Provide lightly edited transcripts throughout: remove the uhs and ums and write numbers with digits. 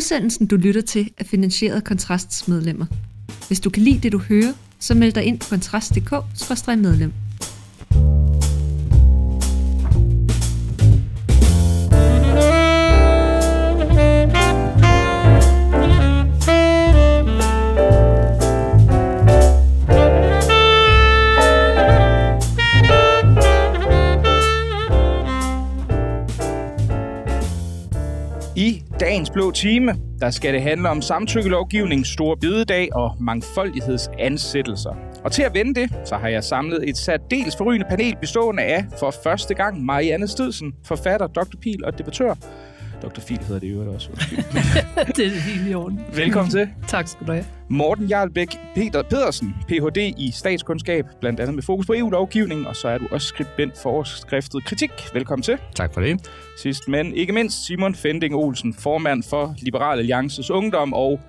Udsendelsen, du lytter til, er finansieret af Kontrasts medlemmer. Hvis du kan lide det, du hører, så meld dig ind på kontrast.dk/medlem. Dagens blå time, der skal det handle om samtykkelovgivning, store bidedag og mangfoldighedsansættelser. Og til at vende det, så har jeg samlet et særdeles forrygende panel bestående af for første gang Marianne Stidsen, forfatter, Dr. Pil og debattør. Dr. Pil hedder det i øvrigt også. Det er helt i orden. Velkommen til. Tak skal du have. Morten Jarlbæk Pedersen, Ph.D. i statskundskab, blandt andet med fokus på EU-lovgivning, og så er du også skribent for overskriftet kritik. Velkommen til. Tak for det. Sidst, men ikke mindst, Simon Fendinge Olsen, formand for Liberal Alliances Ungdom og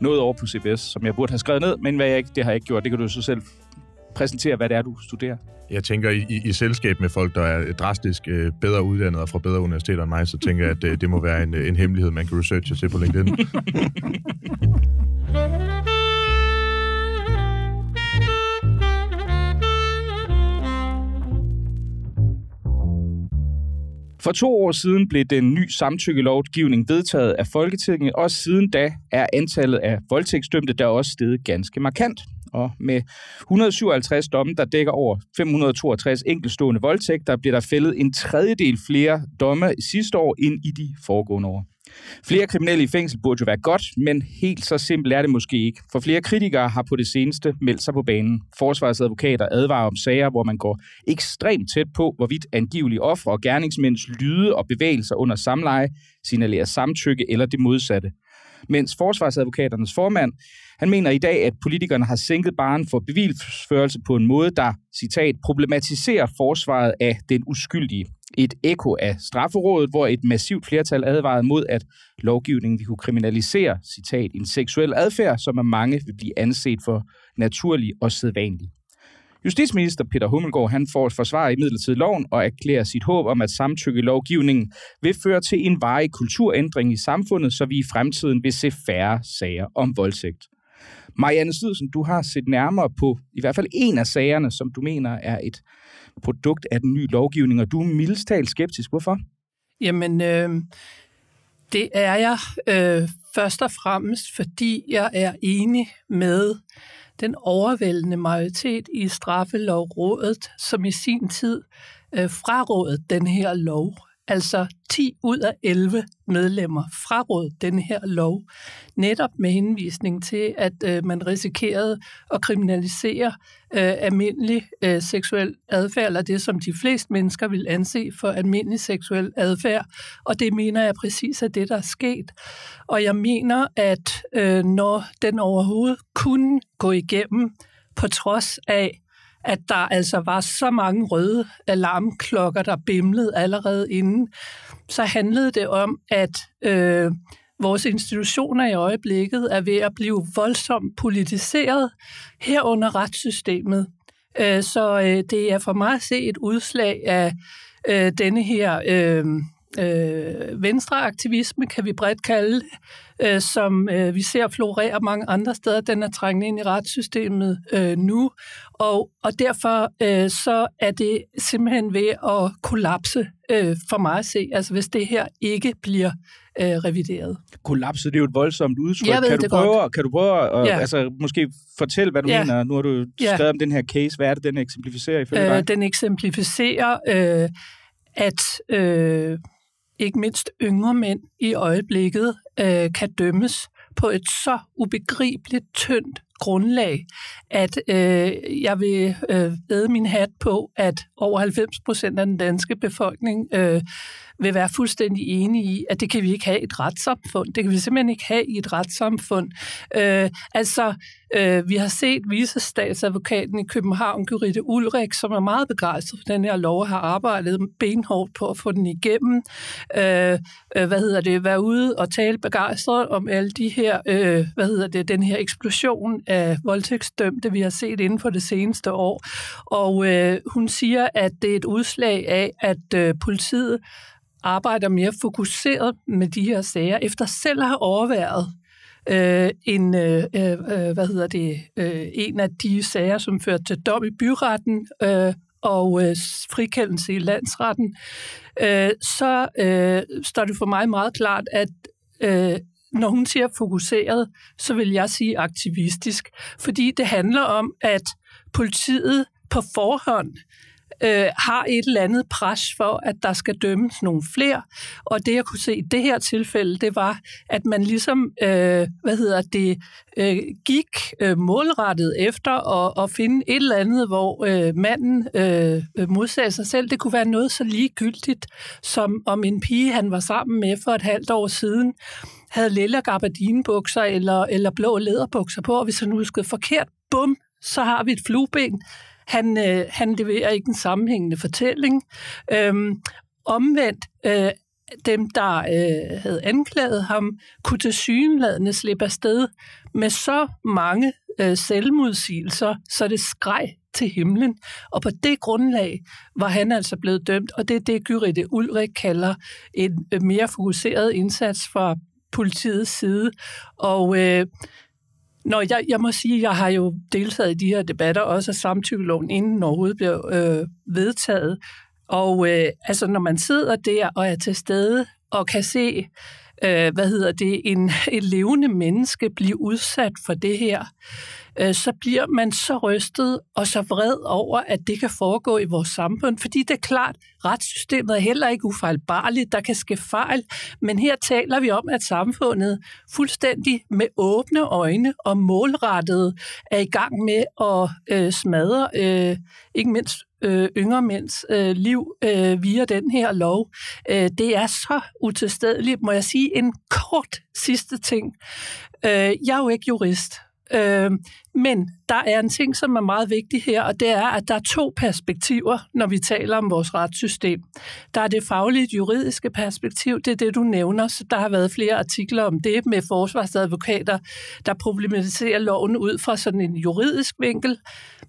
noget over på CBS, som jeg burde have skrevet ned, men hvad jeg ikke, det har jeg ikke gjort. Det kan du så selv præsentere, hvad det er, du studerer. Jeg tænker, i selskab med folk, der er drastisk bedre uddannet og fra bedre universiteter end mig, så tænker jeg, at det må være en hemmelighed, man kan researche og se på LinkedIn. For 2 år siden blev den nye samtykkelovgivning vedtaget af Folketinget, og siden da er antallet af voldtægtsdømte der også steget ganske markant. Og med 157 domme, der dækker over 562 enkeltstående voldtægter, bliver der fældet 1/3 flere domme sidste år end i de foregående år. Flere kriminelle i fængsel burde jo være godt, men helt så simpelt er det måske ikke. For flere kritikere har på det seneste meldt sig på banen. Forsvarsadvokater advarer om sager, hvor man går ekstremt tæt på, hvorvidt angivelige ofre og gerningsmænds lyde og bevægelser under samleje signalerer samtykke eller det modsatte. Mens forsvarsadvokaternes formand, han mener i dag, at politikerne har sænket barren for bevisførelse på en måde, der, citat, problematiserer forsvaret af den uskyldige. Et ekko af strafferådet, hvor et massivt flertal advarede mod, at lovgivningen ville kunne kriminalisere, citat, en seksuel adfærd, som af mange vil blive anset for naturlig og sædvanlig. Justitsminister Peter Hummelgaard, han får forsvaret imidlertid loven og erklærer sit håb om, at samtykkelovgivningen vil føre til en varig kulturændring i samfundet, så vi i fremtiden vil se færre sager om voldtægt. Marianne Stidsen, du har set nærmere på i hvert fald en af sagerne, som du mener er et produkt af den nye lovgivning, og du er mildest talt skeptisk. Hvorfor? Jamen, det er jeg først og fremmest, fordi jeg er enig med den overvældende majoritet i Straffelovrådet, som i sin tid frarådede den her lov. Altså 10 ud af 11 medlemmer frarådede den her lov, netop med henvisning til, at man risikerede at kriminalisere almindelig seksuel adfærd, eller det, som de fleste mennesker vil anse for almindelig seksuel adfærd. Og det mener jeg præcis er det, der er sket. Og jeg mener, at når den overhovedet kunne gå igennem, på trods af, at der altså var så mange røde alarmklokker, der bimlede allerede inden, så handlede det om, at vores institutioner i øjeblikket er ved at blive voldsomt politiseret herunder retssystemet. Så det er for mig at se et udslag af denne her venstreaktivisme, kan vi bredt kalde det, som vi ser florere mange andre steder. Den er trængende ind i retssystemet nu, og derfor så er det simpelthen ved at kollapse for mig at se, altså hvis det her ikke bliver revideret. Kollapse, det er jo et voldsomt udtryk. Kan du prøve at ja, altså, måske fortælle, hvad du mener? Nu har du skrevet om den her case. Hvad er det, den eksemplificerer ifølge dig? Den eksemplificerer, at ikke mindst yngre mænd i øjeblikket kan dømmes på et så ubegribeligt tyndt grundlag, at jeg vil æde min hat på, at over 90% af den danske befolkning vil være fuldstændig enige i, at det kan vi ikke have i et retssamfund. Det kan vi simpelthen ikke have i et retssamfund. Vi har set vicestatsadvokaten i København, Gyrithe Ulrik, som er meget begejstret for den her lov, har arbejdet benhårdt på at få den igennem. Være ude og tale begejstret om alle de her, den her eksplosion af voldtægtsdømte, vi har set inden for det seneste år. Og hun siger, at det er et udslag af, at politiet arbejder mere fokuseret med de her sager, efter selv at have overværet en af de sager, som førte til dom i byretten og frikendelse i landsretten, så står det for mig meget klart, at når hun siger fokuseret, så vil jeg sige aktivistisk, fordi det handler om, at politiet på forhånd har et eller andet pres for, at der skal dømmes nogle flere. Og det, jeg kunne se i det her tilfælde, det var, at man ligesom gik målrettet efter at finde et eller andet, hvor manden modsagde sig selv. Det kunne være noget så ligegyldigt, som om en pige, han var sammen med for et halvt år siden, havde lilla gabardinebukser eller blå læderbukser på, og hvis han huskede forkert, bum, så har vi et flueben. Han leverer ikke en sammenhængende fortælling. Omvendt, dem, der havde anklaget ham, kunne tilsyneladende slippe afsted med så mange selvmodsigelser, så det skreg til himlen. Og på det grundlag var han altså blevet dømt, og det er det, Gyrithe Ulrik kalder en mere fokuseret indsats fra politiets side. Og jeg må sige, at jeg har jo deltaget i de her debatter, også af samtykkeloven, inden overhovedet blev vedtaget. Og når man sidder der og er til stede og kan se, et levende menneske blive udsat for det her, så bliver man så rystet og så vred over, at det kan foregå i vores samfund. Fordi det er klart, retssystemet er heller ikke ufejlbarligt, der kan ske fejl, men her taler vi om, at samfundet fuldstændig med åbne øjne og målrettet er i gang med at smadre, ikke mindst yngre mænds liv via den her lov. Det er så utilstedeligt, må jeg sige. En kort sidste ting. Jeg er jo ikke jurist, men der er en ting, som er meget vigtig her, og det er, at der er to perspektiver, når vi taler om vores retssystem. Der er det faglige juridiske perspektiv, det er det, du nævner, så der har været flere artikler om det med forsvarsadvokater, der problematiserer loven ud fra sådan en juridisk vinkel,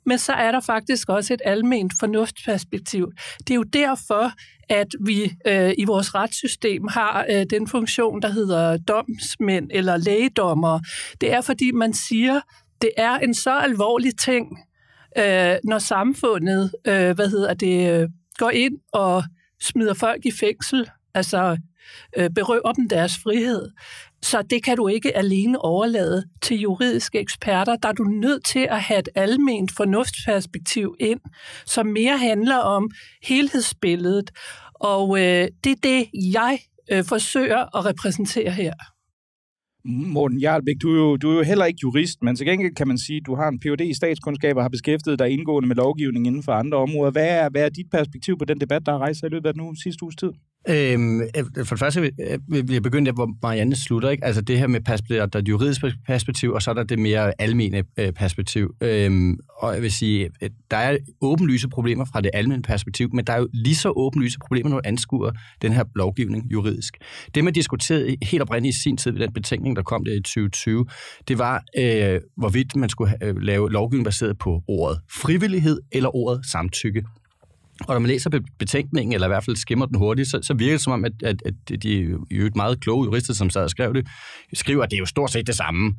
men så er der faktisk også et alment fornuftsperspektiv. Det er jo derfor, at vi i vores retssystem har den funktion, der hedder domsmænd eller lægedommere. Det er, fordi man siger, det er en så alvorlig ting, når samfundet går ind og smider folk i fængsel, altså berøver dem deres frihed. Så det kan du ikke alene overlade til juridiske eksperter. Der er du nødt til at have et alment fornuftsperspektiv ind, som mere handler om helhedsbilledet. Og det er det, jeg forsøger at repræsentere her. Morten Jarlbæk, du er jo heller ikke jurist, men til gengæld kan man sige, at du har en Ph.D. i statskundskab og har beskæftiget dig indgående med lovgivning inden for andre områder. Hvad er dit perspektiv på den debat, der har rejst sig i løbet af den sidste uges tid? For det første vil jeg begynde der, hvor Marianne slutter, ikke? Altså det her med der er det juridiske perspektiv, og så er der det mere almene perspektiv. Og jeg vil sige, at der er åbenlyse problemer fra det almene perspektiv, men der er jo lige så åbenlyse problemer, når man anskuer den her lovgivning juridisk. Det, man diskuterede helt oprindeligt i sin tid ved den betænkning, der kom der i 2020, det var, hvorvidt man skulle lave lovgivning baseret på ordet frivillighed eller ordet samtykke. Og når man læser betænkningen, eller i hvert fald skimmer den hurtigt, så virker det som om, at de jo et meget kloge jurister, som sad og skrev det, skriver, at det er jo stort set det samme.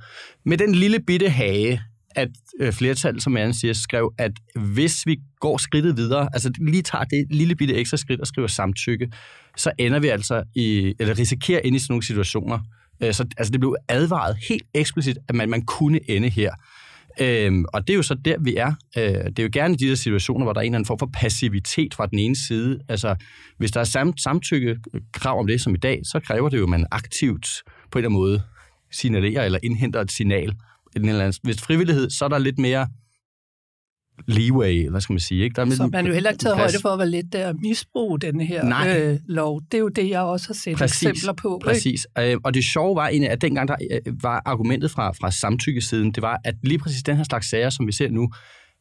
Med den lille bitte hage, at flertallet, som Marianne siger, skrev, at hvis vi går skridtet videre, altså lige tager det lille bitte ekstra skridt og skriver samtykke, så ender vi altså eller risikerer ind i sådan nogle situationer. Så altså, det blev advaret helt eksplicit, at man kunne ende her. Og det er jo så der, vi er. Det er jo gerne de der situationer, hvor der er en eller anden form for passivitet fra den ene side. Altså, hvis der er samtykkekrav om det som i dag, så kræver det jo, at man aktivt på en eller anden måde signalerer eller indhenter et signal. Hvis frivillighed, så er der lidt mere leeway, hvad skal man sige, ikke? Der er så man jo heller ikke taget højde for, hvor lidt der misbrug den her lov. Det er jo det, jeg også har set eksempler på. Præcis. Og det sjove var egentlig, at dengang der var argumentet fra samtykkesiden, det var, at lige præcis den her slags sager, som vi ser nu,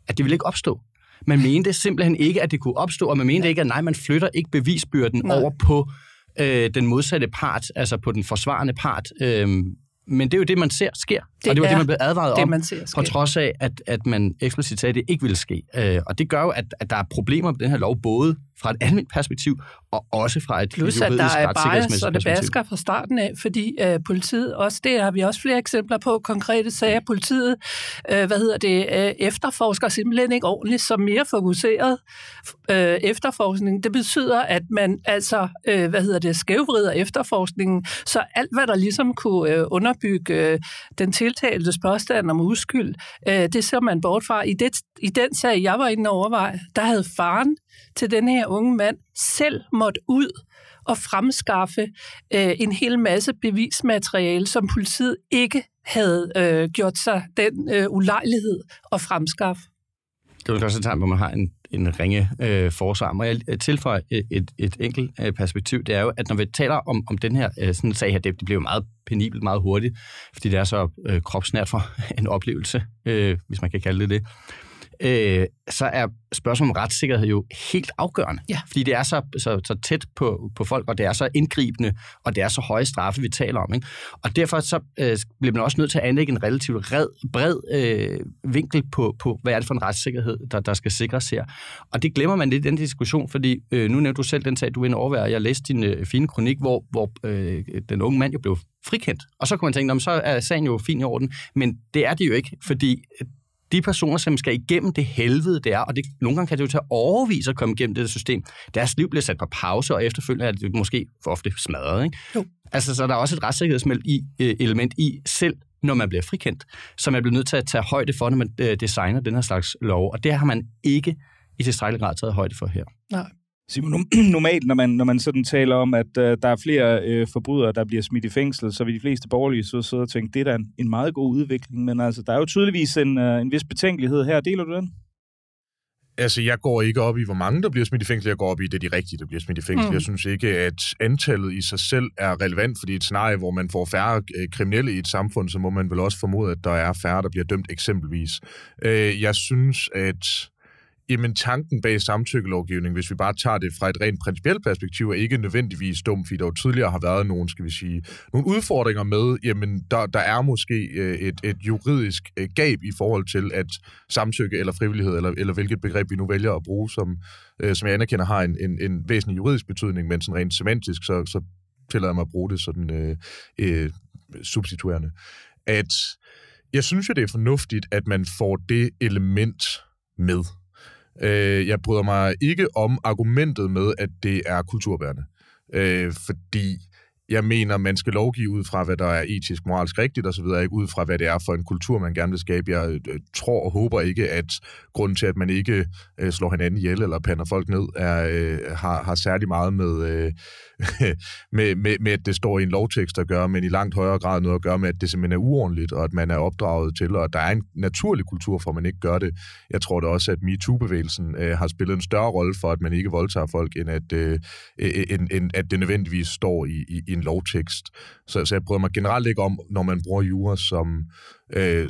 at det ville ikke opstå. Man mente simpelthen ikke, at det kunne opstå, og man mente ikke, at man flytter ikke bevisbyrden over på den modsatte part, altså på den forsvarende part. Men det er jo det, man ser sker. Og det var det, man blev advaret det, om, på trods af, at man eksplicit sagde, at det ikke ville ske. Og det gør jo, at der er problemer med den her lov, både fra et almindeligt perspektiv, og også fra et juridisk retssikkerhedsmæssigt perspektiv. Plus, at der er bias, og det basker fra starten af, fordi politiet også, det har vi også flere eksempler på, konkrete sager, politiet, efterforsker simpelthen ikke ordentligt, så mere fokuseret efterforskning. Det betyder, at man altså, skævvrider efterforskningen, så alt, hvad der ligesom kunne underbygge den tiltaltes påstand om uskyld, det ser man bort fra. I den sag, jeg var inde og overveje, der havde faren til den her unge mand selv måtte ud og fremskaffe en hel masse bevismateriale, som politiet ikke havde gjort sig den ulejlighed at fremskaffe. Det er også et tegn, hvor man har en ringe forsvar. Jeg tilføjer et enkelt perspektiv. Det er jo, at når vi taler om den her sådan sag her, det bliver jo meget penibelt, meget hurtigt, fordi det er så kropsnært for en oplevelse, hvis man kan kalde det. Så er spørgsmålet om retssikkerhed jo helt afgørende. Ja. Fordi det er så tæt på folk, og det er så indgribende, og det er så høje straffe, vi taler om. Ikke? Og derfor så bliver man også nødt til at anlægge en relativt bred vinkel på, hvad er det for en retssikkerhed, der skal sikres her. Og det glemmer man lidt i den diskussion, fordi nu nævnte du selv den sag, du er inde overværet, og jeg læste din fine kronik, hvor den unge mand jo blev frikendt. Og så kunne man tænke, så er sagen jo fin i orden, men det er det jo ikke, fordi de personer, som skal igennem det helvede, det er, og det, nogle gange kan det jo tage overvis at komme igennem det system, deres liv bliver sat på pause, og efterfølgende er det måske for ofte smadret. Ikke? Jo. Altså, så er der også et retssikkerhedselement i selv, når man bliver frikendt, som man bliver nødt til at tage højde for, når man designer den her slags lov, og det har man ikke i tilstrækkelig grad taget højde for her. Nej. Simon, normalt, når man sådan taler om, at der er flere forbrydere, der bliver smidt i fængsel, så vil de fleste borgerlige så sidde og tænke, det er da en meget god udvikling, men altså, der er jo tydeligvis en vis betænkelighed her. Deler du den? Altså, jeg går ikke op i, hvor mange der bliver smidt i fængsel. Jeg går op i, det er de rigtige, der bliver smidt i fængsel. Jeg synes ikke, at antallet i sig selv er relevant, fordi et scenarie, hvor man får færre kriminelle i et samfund, så må man vel også formode, at der er færre, der bliver dømt eksempelvis. Jeg synes, at jamen tanken bag samtykkelovgivning, hvis vi bare tager det fra et rent principielt perspektiv, er ikke nødvendigvis dum, fordi der jo tidligere har været nogle, skal vi sige, nogle udfordringer med, jamen der er måske et juridisk gab i forhold til, at samtykke eller frivillighed, eller hvilket begreb vi nu vælger at bruge, som jeg anerkender har en væsentlig juridisk betydning, men sådan rent semantisk, så tillader jeg mig at bruge det sådan substituerende. At jeg synes jo, det er fornuftigt, at man får det element med. Jeg bryder mig ikke om argumentet med, at det er kulturbærende, fordi jeg mener, man skal lovgive ud fra, hvad der er etisk, moralsk rigtigt osv., ikke ud fra, hvad det er for en kultur, man gerne vil skabe. Jeg tror og håber ikke, at grunden til, at man ikke slår hinanden ihjel eller pander folk ned, har særlig meget med, at det står i en lovtekst at gøre, men i langt højere grad noget at gøre med, at det simpelthen er uordentligt, og at man er opdraget til, og at der er en naturlig kultur for, at man ikke gør det. Jeg tror da også, at MeToo-bevægelsen har spillet en større rolle for, at man ikke voldtager folk, end at det nødvendigvis står i en lovtekst. Så jeg prøver mig generelt ikke om, når man bruger jura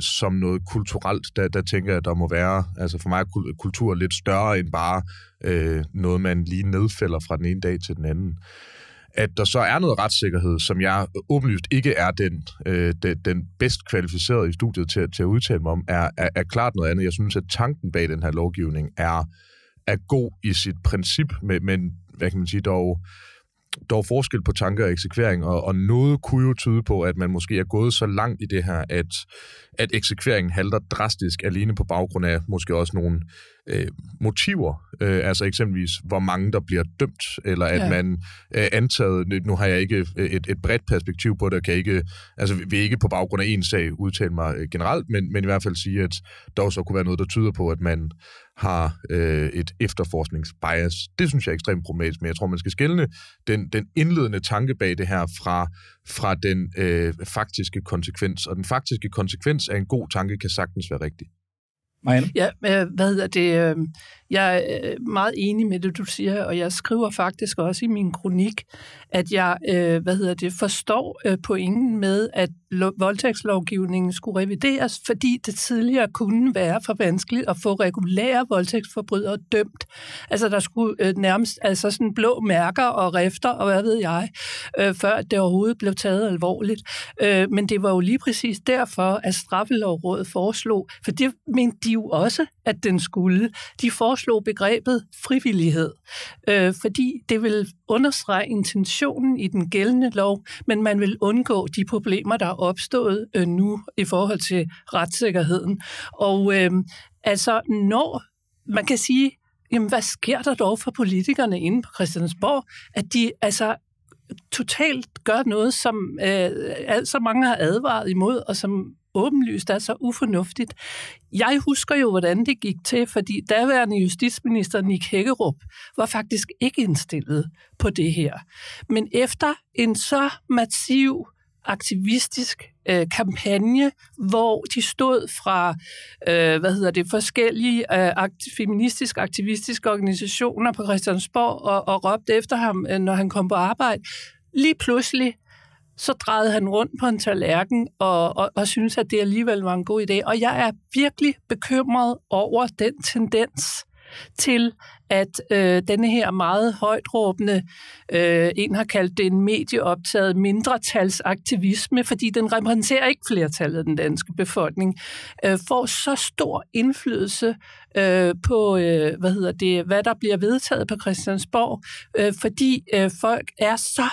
som noget kulturelt, der tænker jeg, at der må være, altså for mig er kultur lidt større end bare noget, man lige nedfælder fra den ene dag til den anden. At der så er noget retssikkerhed, som jeg åbenlyst ikke er den bedst kvalificerede i studiet til at udtale mig om, er klart noget andet. Jeg synes, at tanken bag den her lovgivning er god i sit princip, men hvad kan man sige, dog forskel på tanker og eksekvering, og noget kunne jo tyde på, at man måske er gået så langt i det her, at eksekveringen halter drastisk alene på baggrund af måske også nogle motiver, altså eksempelvis, hvor mange der bliver dømt, eller at man antaget, nu har jeg ikke et bredt perspektiv på det, kan ikke, altså vil ikke på baggrund af en sag udtale mig generelt, men i hvert fald sige, at der så kunne være noget, der tyder på, at man har et efterforskningsbias. Det synes jeg er ekstremt problematisk, men jeg tror, man skal skelne den indledende tanke bag det her fra den faktiske konsekvens, og den faktiske konsekvens af en god tanke kan sagtens være rigtig. Marianne? Ja, jeg er meget enig med det, du siger, og jeg skriver faktisk også i min kronik, at jeg forstår pointen med, at voldtægtslovgivningen skulle revideres, fordi det tidligere kunne være for vanskeligt at få regulære voldtægtsforbrydere dømt. Altså der skulle nærmest altså sådan blå mærker og rifter og hvad ved jeg, før det overhovedet blev taget alvorligt. Men det var jo lige præcis derfor, at Straffelovrådet foreslog, for det mente de jo også, at den skulle. De foreslog begrebet frivillighed, fordi det vil understrege intentionen i den gældende lov, men man vil undgå de problemer, der er opstået nu i forhold til retssikkerheden. Og altså, når man kan sige, jamen, hvad sker der dog for politikerne inde på Christiansborg, at de altså totalt gør noget, som så mange har advaret imod, og som åbenlyst er så ufornuftigt. Jeg husker jo, hvordan det gik til, fordi daværende justitsminister Nick Hækkerup var faktisk ikke indstillet på det her. Men efter en så massiv aktivistisk kampagne, hvor de stod fra forskellige feministiske organisationer på Christiansborg og råbte efter ham, når han kom på arbejde. Lige pludselig så drejede han rundt på en tallerken og synes, at det alligevel var en god idé. Og jeg er virkelig bekymret over den tendens til, at denne her meget højtråbende, en har kaldt det en medieoptaget mindretalsaktivisme, fordi den repræsenterer ikke flertallet af den danske befolkning, får så stor indflydelse på, hvad der bliver vedtaget på Christiansborg, fordi folk er så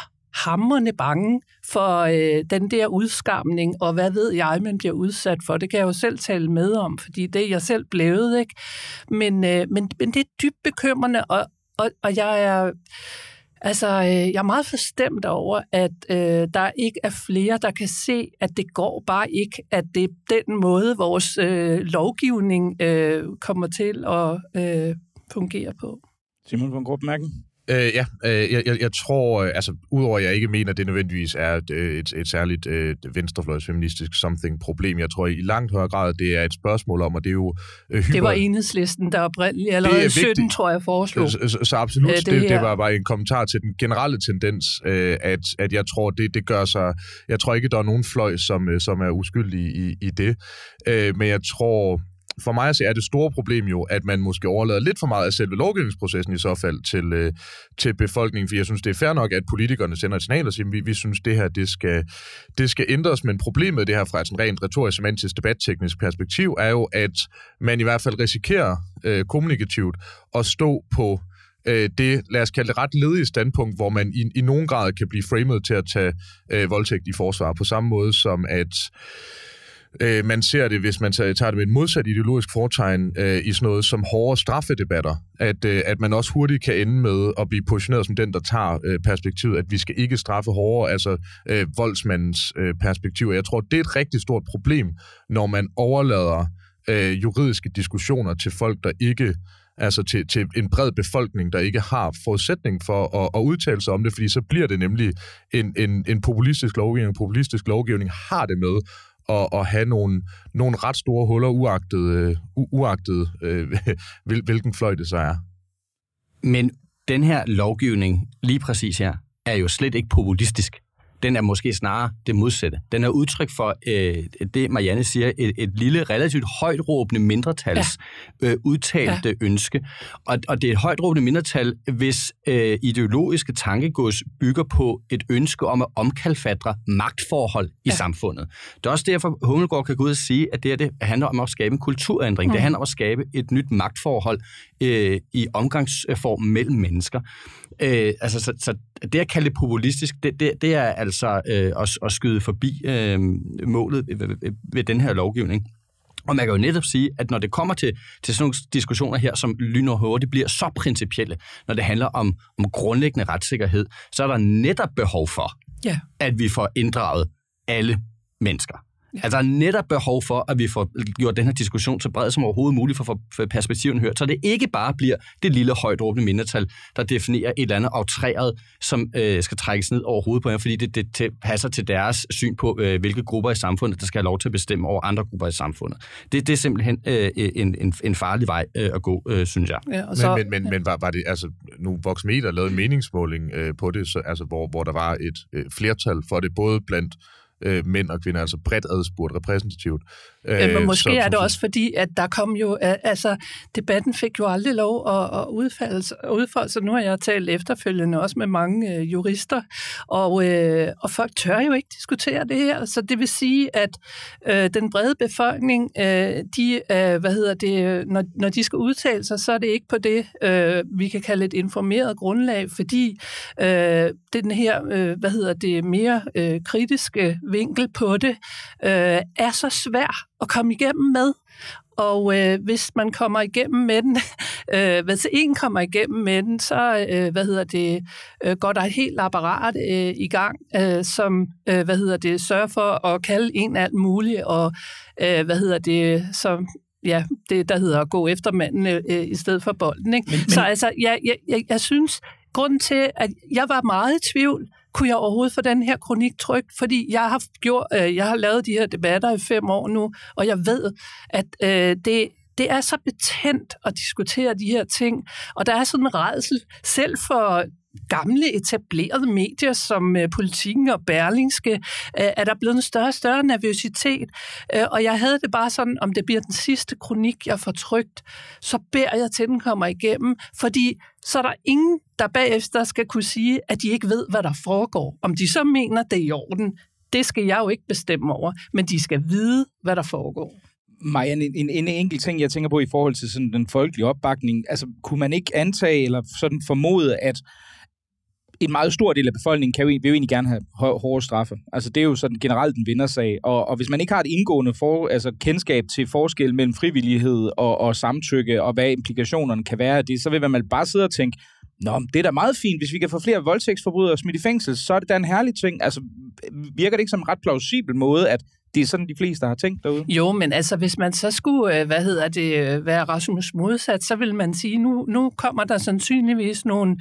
hamrende bange for den der udskamning, og hvad ved jeg, man bliver udsat for. Det kan jeg jo selv tale med om, fordi det er jeg selv blevet, ikke? Men det er dybt bekymrende, og jeg er jeg er meget forstemt over, at der ikke er flere, der kan se, at det går bare ikke, at det er den måde, vores lovgivning kommer til at fungere på. Simon von Gruppmærken? Jeg tror, udover at jeg ikke mener, at det nødvendigvis er et særligt venstrefløjsfeministisk something-problem, jeg tror i langt højere grad, det er et spørgsmål om, og det er jo... Det var Enhedslisten, der oprindeligt, allerede i 17, tror jeg, foreslog. Så absolut, det var bare en kommentar til den generelle tendens, at jeg tror, det gør sig... Jeg tror ikke, der er nogen fløj, som er uskyldig i det, men jeg tror... For mig at se er det store problem jo, at man måske overlader lidt for meget af selve lovgivningsprocessen i så fald til befolkningen, for jeg synes, det er fair nok, at politikerne sender et signal og siger, vi synes, det her det skal ændres, men problemet det her fra et rent retorisk, semantisk, debatteknisk perspektiv er jo, at man i hvert fald risikerer kommunikativt at stå på det, lad os kalde det ret ledige standpunkt, hvor man i nogen grad kan blive framed til at tage voldtægt i forsvar, på samme måde som at man ser det, hvis man tager det med et modsat ideologisk fortegn i sådan noget som hårde straffedebatter, at man også hurtigt kan ende med at blive positioneret som den, der tager perspektivet, at vi skal ikke straffe hårdere, altså voldsmandens perspektiv. Jeg tror, det er et rigtig stort problem, når man overlader juridiske diskussioner til folk, der ikke... altså til en bred befolkning, der ikke har forudsætning for at udtale sig om det, fordi så bliver det nemlig en populistisk lovgivning. En populistisk lovgivning har det med og have nogle ret store huller, uagtet hvilken fløj det så er. Men den her lovgivning, lige præcis her, er jo slet ikke populistisk. Den er måske snarere det modsatte. Den er udtryk for, det Marianne siger, et lille, relativt højtråbende mindretals udtalte ønske. Og det er et højtråbende mindretal, hvis ideologiske tankegods bygger på et ønske om at omkalfatre magtforhold i samfundet. Det er også derfor, Hummelgaard kan gå ud og sige, at det handler om at skabe en kulturændring. Mm. Det handler om at skabe et nyt magtforhold i omgangsform mellem mennesker. Så det at kalde det populistisk, det er altså at skyde forbi målet ved den her lovgivning. Og man kan jo netop sige, at når det kommer til sådan nogle diskussioner her, som lynhurtigt, det bliver så principielle, når det handler om grundlæggende retssikkerhed, så er der netop behov for, at vi får inddraget alle mennesker. Ja. Altså, der er netop behov for, at vi får gjort den her diskussion så bred som overhovedet muligt for perspektiven hørt, så det ikke bare bliver det lille højtråbende mindretal, der definerer et eller andet aftræret, som skal trækkes ned over hovedet på dem, fordi det passer til deres syn på, hvilke grupper i samfundet, der skal have lov til at bestemme over andre grupper i samfundet. Det er simpelthen en farlig vej at gå, synes jeg. Ja, men var det, altså, nu Voxmeter lavede en meningsmåling på det, så, altså, hvor der var et flertal for det, både blandt mænd og kvinder, altså bredt adspurgt, repræsentativt. Men måske som, er det også fordi, at der kom jo, altså debatten fik jo aldrig lov at udfolde sig. Nu har jeg talt efterfølgende også med mange jurister, og folk tør jo ikke diskutere det her. Så det vil sige, at den brede befolkning, når de skal udtale sig, så er det ikke på det, vi kan kalde et informeret grundlag, fordi den her, mere kritiske vinkel på det, er så svær at komme igennem med. Og hvis man kommer igennem med den, hvis en kommer igennem med den, så går der et helt apparat i gang, som sørger for at kalde en alt muligt og så ja, det der hedder at gå efter manden i stedet for bolden. Ikke? Men, så altså, jeg synes grunden til, at jeg var meget i tvivl. Kunne jeg overhovedet få den her kronik trykt? Fordi jeg har lavet de her debatter i 5 år nu, og jeg ved, at det er så betændt at diskutere de her ting, og der er sådan en rædsel selv for gamle etablerede medier som Politiken og Berlingske, er der blevet en større og større nervøsitet, og jeg havde det bare sådan, om det bliver den sidste kronik, jeg får trykt, så beder jeg til, den kommer igennem, fordi så er der ingen, der bagefter skal kunne sige, at de ikke ved, hvad der foregår. Om de så mener, det er i orden, det skal jeg jo ikke bestemme over, men de skal vide, hvad der foregår. Marianne, en enkelt ting, jeg tænker på i forhold til sådan den folkelige opbakning, altså kunne man ikke antage eller sådan formode, at en meget stor del af befolkningen vil jo egentlig gerne have hårde straffe. Altså, det er jo sådan generelt en vindersag. Og hvis man ikke har et indgående kendskab til forskel mellem frivillighed og samtykke, og hvad implikationerne kan være af det, så vil man bare sidde og tænke, nå, det er da meget fint. Hvis vi kan få flere voldtægtsforbrydere smidt i fængsel, så er det da en herlig ting. Altså, virker det ikke som en ret plausibel måde, at det er sådan, de fleste har tænkt derude? Jo, men altså, hvis man så skulle, være Rasmus modsat, så vil man sige, nu kommer der sandsynligvis nogle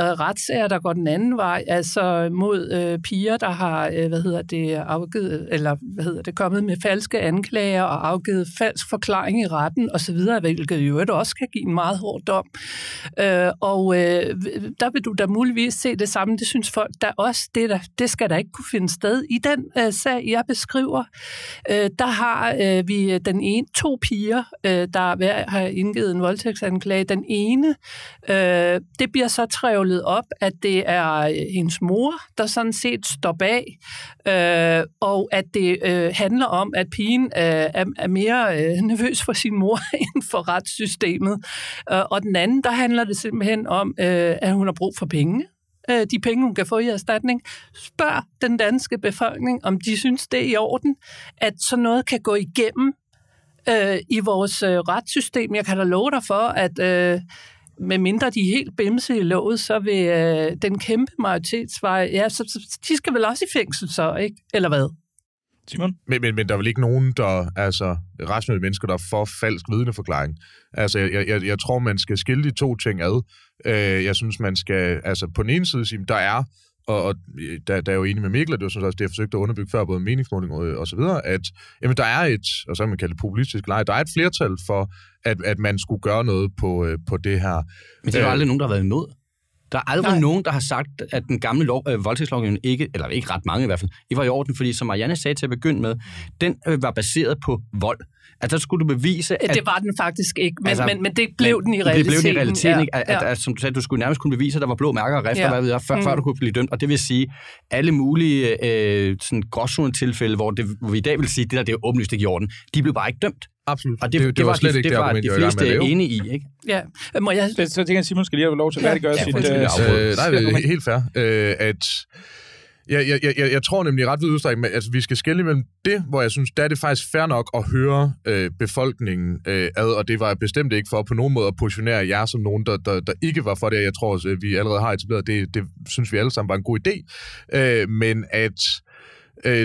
retssager, der går den anden vej, altså mod piger, der har, afgivet, eller kommet med falske anklager og afgivet falsk forklaring i retten osv., hvilket jo også kan give en meget hård dom. Der vil du da muligvis se det samme, det synes folk der også, det skal der ikke kunne finde sted. I den sag, jeg beskriver, der har vi den ene, 2 piger, der har indgivet en voldtægtsanklage. Den ene, det bliver så trævlet op, at det er hendes mor, der sådan set står bag, og at det handler om, at pigen er mere nervøs for sin mor end for retssystemet. Og den anden, der handler det simpelthen om, at hun har brug for penge. De penge, hun kan få i erstatning. Spørg den danske befolkning, om de synes, det er i orden, at sådan noget kan gå igennem i vores retssystem. Jeg kan da love dig for, at medmindre de er helt bimse i låget, så vil den kæmpe majoritetsvej, ja, så de skal vel også i fængsel så, ikke? Eller hvad? Simon? Men der er vel ikke nogen, der rationelle mennesker, der får falsk vidneforklaring. Altså, jeg tror, man skal skille de 2 ting ad. Jeg synes, man skal på den ene side sige, der er jo enig med Mikkel, og det er sådan, det jeg forsøgte at underbygge før, både meningsmåling og så videre, at jamen, der er og så kan man kalde det populistisk leje, der er et flertal for, at man skulle gøre noget på det her. Men det er jo aldrig nogen, der har været imod. Der er aldrig nogen, der har sagt, at den gamle voldtægtslovgivning ikke ret mange i hvert fald, ikke var i orden, fordi som Marianne sagde til at begynde med, den var baseret på vold. Altså, der skulle du bevise, at... Det var den faktisk ikke, men det blev den i realiteten. Det blev den i realiteten, ja. Ikke? At, som du sagde, du skulle nærmest kunne bevise, at der var blå mærker og rifter, hvad ved jeg, før du kunne blive dømt. Og det vil sige, alle mulige gråzonetilfælde, hvor vi i dag vil sige, at det der, det er åbenlyst ikke i orden, de blev bare ikke dømt. Absolut. Og det var slet ikke det argument, jeg var med at lave. Det var de fleste enige i, ikke? Ja. Så tænker jeg, at Simon skal lige have lov til at færdiggøre sit... Nej, helt fair. Jeg tror nemlig ret vidt udstrækning, at vi skal skille mellem det, hvor jeg synes, der er det faktisk fair nok at høre befolkningen ad, og det var jeg bestemt ikke for på nogen måde at positionere jer som nogen, der ikke var for det. Jeg tror også, at vi allerede har etableret det. Det synes vi alle sammen var en god idé. Men at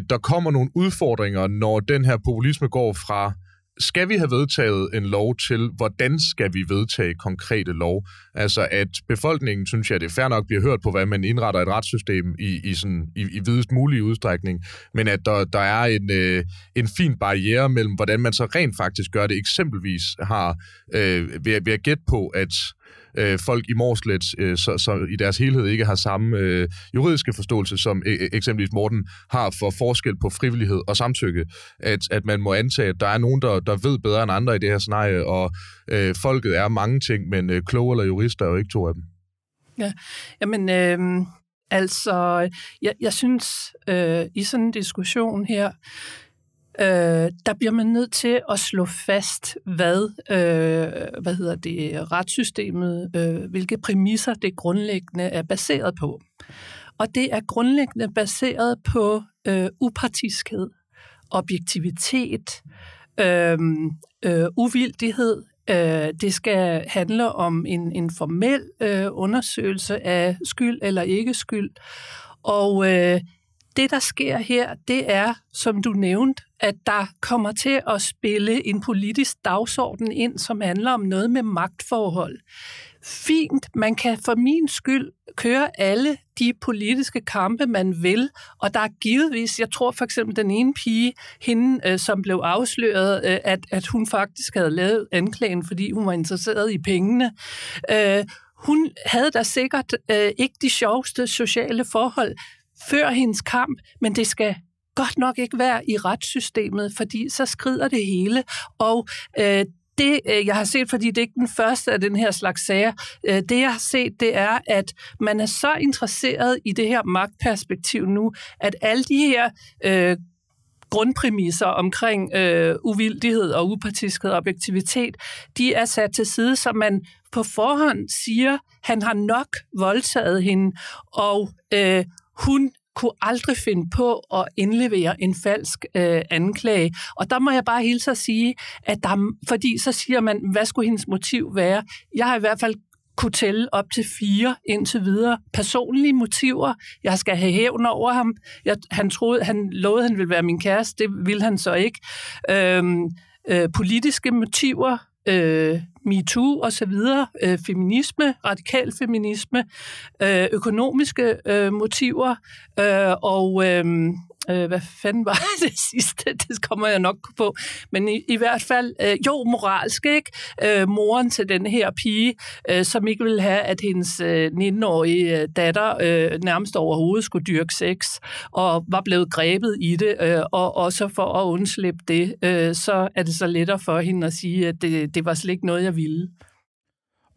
der kommer nogle udfordringer, når den her populisme går fra skal vi have vedtaget en lov til, hvordan skal vi vedtage konkrete lov? Altså, at befolkningen, synes jeg, det er fair nok bliver hørt på, hvad man indretter et retssystem i videst mulig udstrækning, men at der er en fin barriere mellem, hvordan man så rent faktisk gør det. Eksempelvis har ved at gætte på, at folk i Mårslets, så i deres helhed ikke har samme juridiske forståelse, som eksempelvis Morten har for forskel på frivillighed og samtykke. At man må antage, at der er nogen, der ved bedre end andre i det her scenarie, og folket er mange ting, men kloge eller jurister er jo ikke to af dem. Ja, jamen altså, jeg synes, i sådan en diskussion her, der bliver man nødt til at slå fast, hvad retssystemet, hvilke præmisser det grundlæggende er baseret på. Og det er grundlæggende baseret på upartiskhed, objektivitet, uvildighed. Det skal handle om en formel undersøgelse af skyld eller ikke skyld. Og det, der sker her, det er, som du nævnte, at der kommer til at spille en politisk dagsorden ind, som handler om noget med magtforhold. Fint, man kan for min skyld køre alle de politiske kampe, man vil, og der er givetvis, jeg tror for eksempel den ene pige, hende som blev afsløret, at hun faktisk havde lavet anklagen, fordi hun var interesseret i pengene. Hun havde da sikkert ikke de sjoveste sociale forhold før hendes kamp, men det skal godt nok ikke være i retssystemet, fordi så skrider det hele, og det, jeg har set, fordi det er ikke den første af den her slags sager, det jeg har set, det er, at man er så interesseret i det her magtperspektiv nu, at alle de her grundpræmisser omkring uvildighed og upartiskhed og objektivitet, de er sat til side, så man på forhånd siger, han har nok voldtaget hende, og hun kunne aldrig finde på at indlevere en falsk anklage. Og der må jeg bare hilse at sige, at fordi så siger man, hvad skulle hendes motiv være? Jeg har i hvert fald kunne tælle op til 4 indtil videre personlige motiver. Jeg skal have hævn over ham. Han lovede, han ville være min kæreste. Det ville han så ikke. Politiske motiver, MeToo osv., feminisme, radikal feminisme, økonomiske motiver, og hvad fanden var det sidste? Det kommer jeg nok på. Men i hvert fald, jo, moralsk, ikke? Moren til den her pige, som ikke ville have, at hendes 19-årige datter nærmest overhovedet skulle dyrke sex, og var blevet grebet i det, og så for at undslippe det, så er det så lettere for hende at sige, at det var slet ikke noget, jeg ville.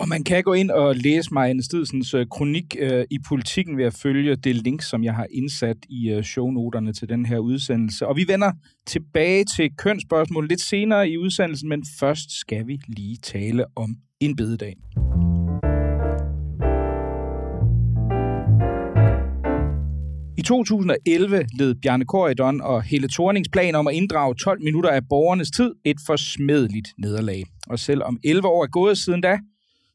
Og man kan gå ind og læse Marianne Stidsens kronik i Politiken ved at følge det link, som jeg har indsat i shownoterne til den her udsendelse. Og vi vender tilbage til kønsspørgsmål lidt senere i udsendelsen, men først skal vi lige tale om indbededag. I 2011 led Bjarne Corydon og Helle Thornings plan om at inddrage 12 minutter af borgernes tid et forsmedeligt nederlag. Og selvom 11 år er gået siden da,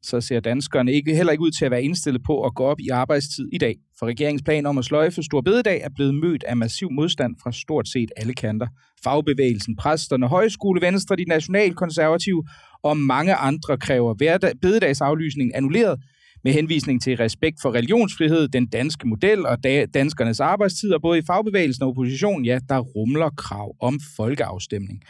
så ser danskerne heller ikke ud til at være indstillet på at gå op i arbejdstid i dag. For regeringens plan om at sløjfe Store Bededag er blevet mødt af massiv modstand fra stort set alle kanter. Fagbevægelsen, præsterne, Højskole Venstre, de nationalkonservative og mange andre kræver bededagsaflysningen annulleret med henvisning til respekt for religionsfrihed, den danske model og danskernes arbejdstider. Både i fagbevægelsen og oppositionen, ja, der rumler krav om folkeafstemning.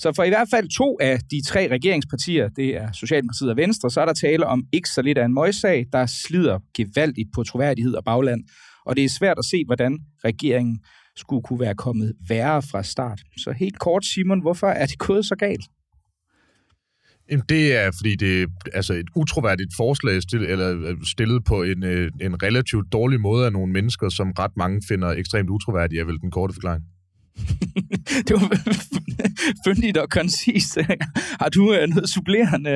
Så for i hvert fald 2 af de 3 regeringspartier, det er Socialdemokratiet og Venstre, så er der tale om ikke så lidt af en møgssag, der slider gevaldigt på troværdighed og bagland. Og det er svært at se, hvordan regeringen skulle kunne være kommet værre fra start. Så helt kort, Simon, hvorfor er det gået så galt? Jamen, det er, fordi det er et utroværdigt forslag stillet på en relativt dårlig måde af nogle mennesker, som ret mange finder ekstremt utroværdige, er vel den korte forklaring. Det var fyndigt og koncist. Har du noget supplerende?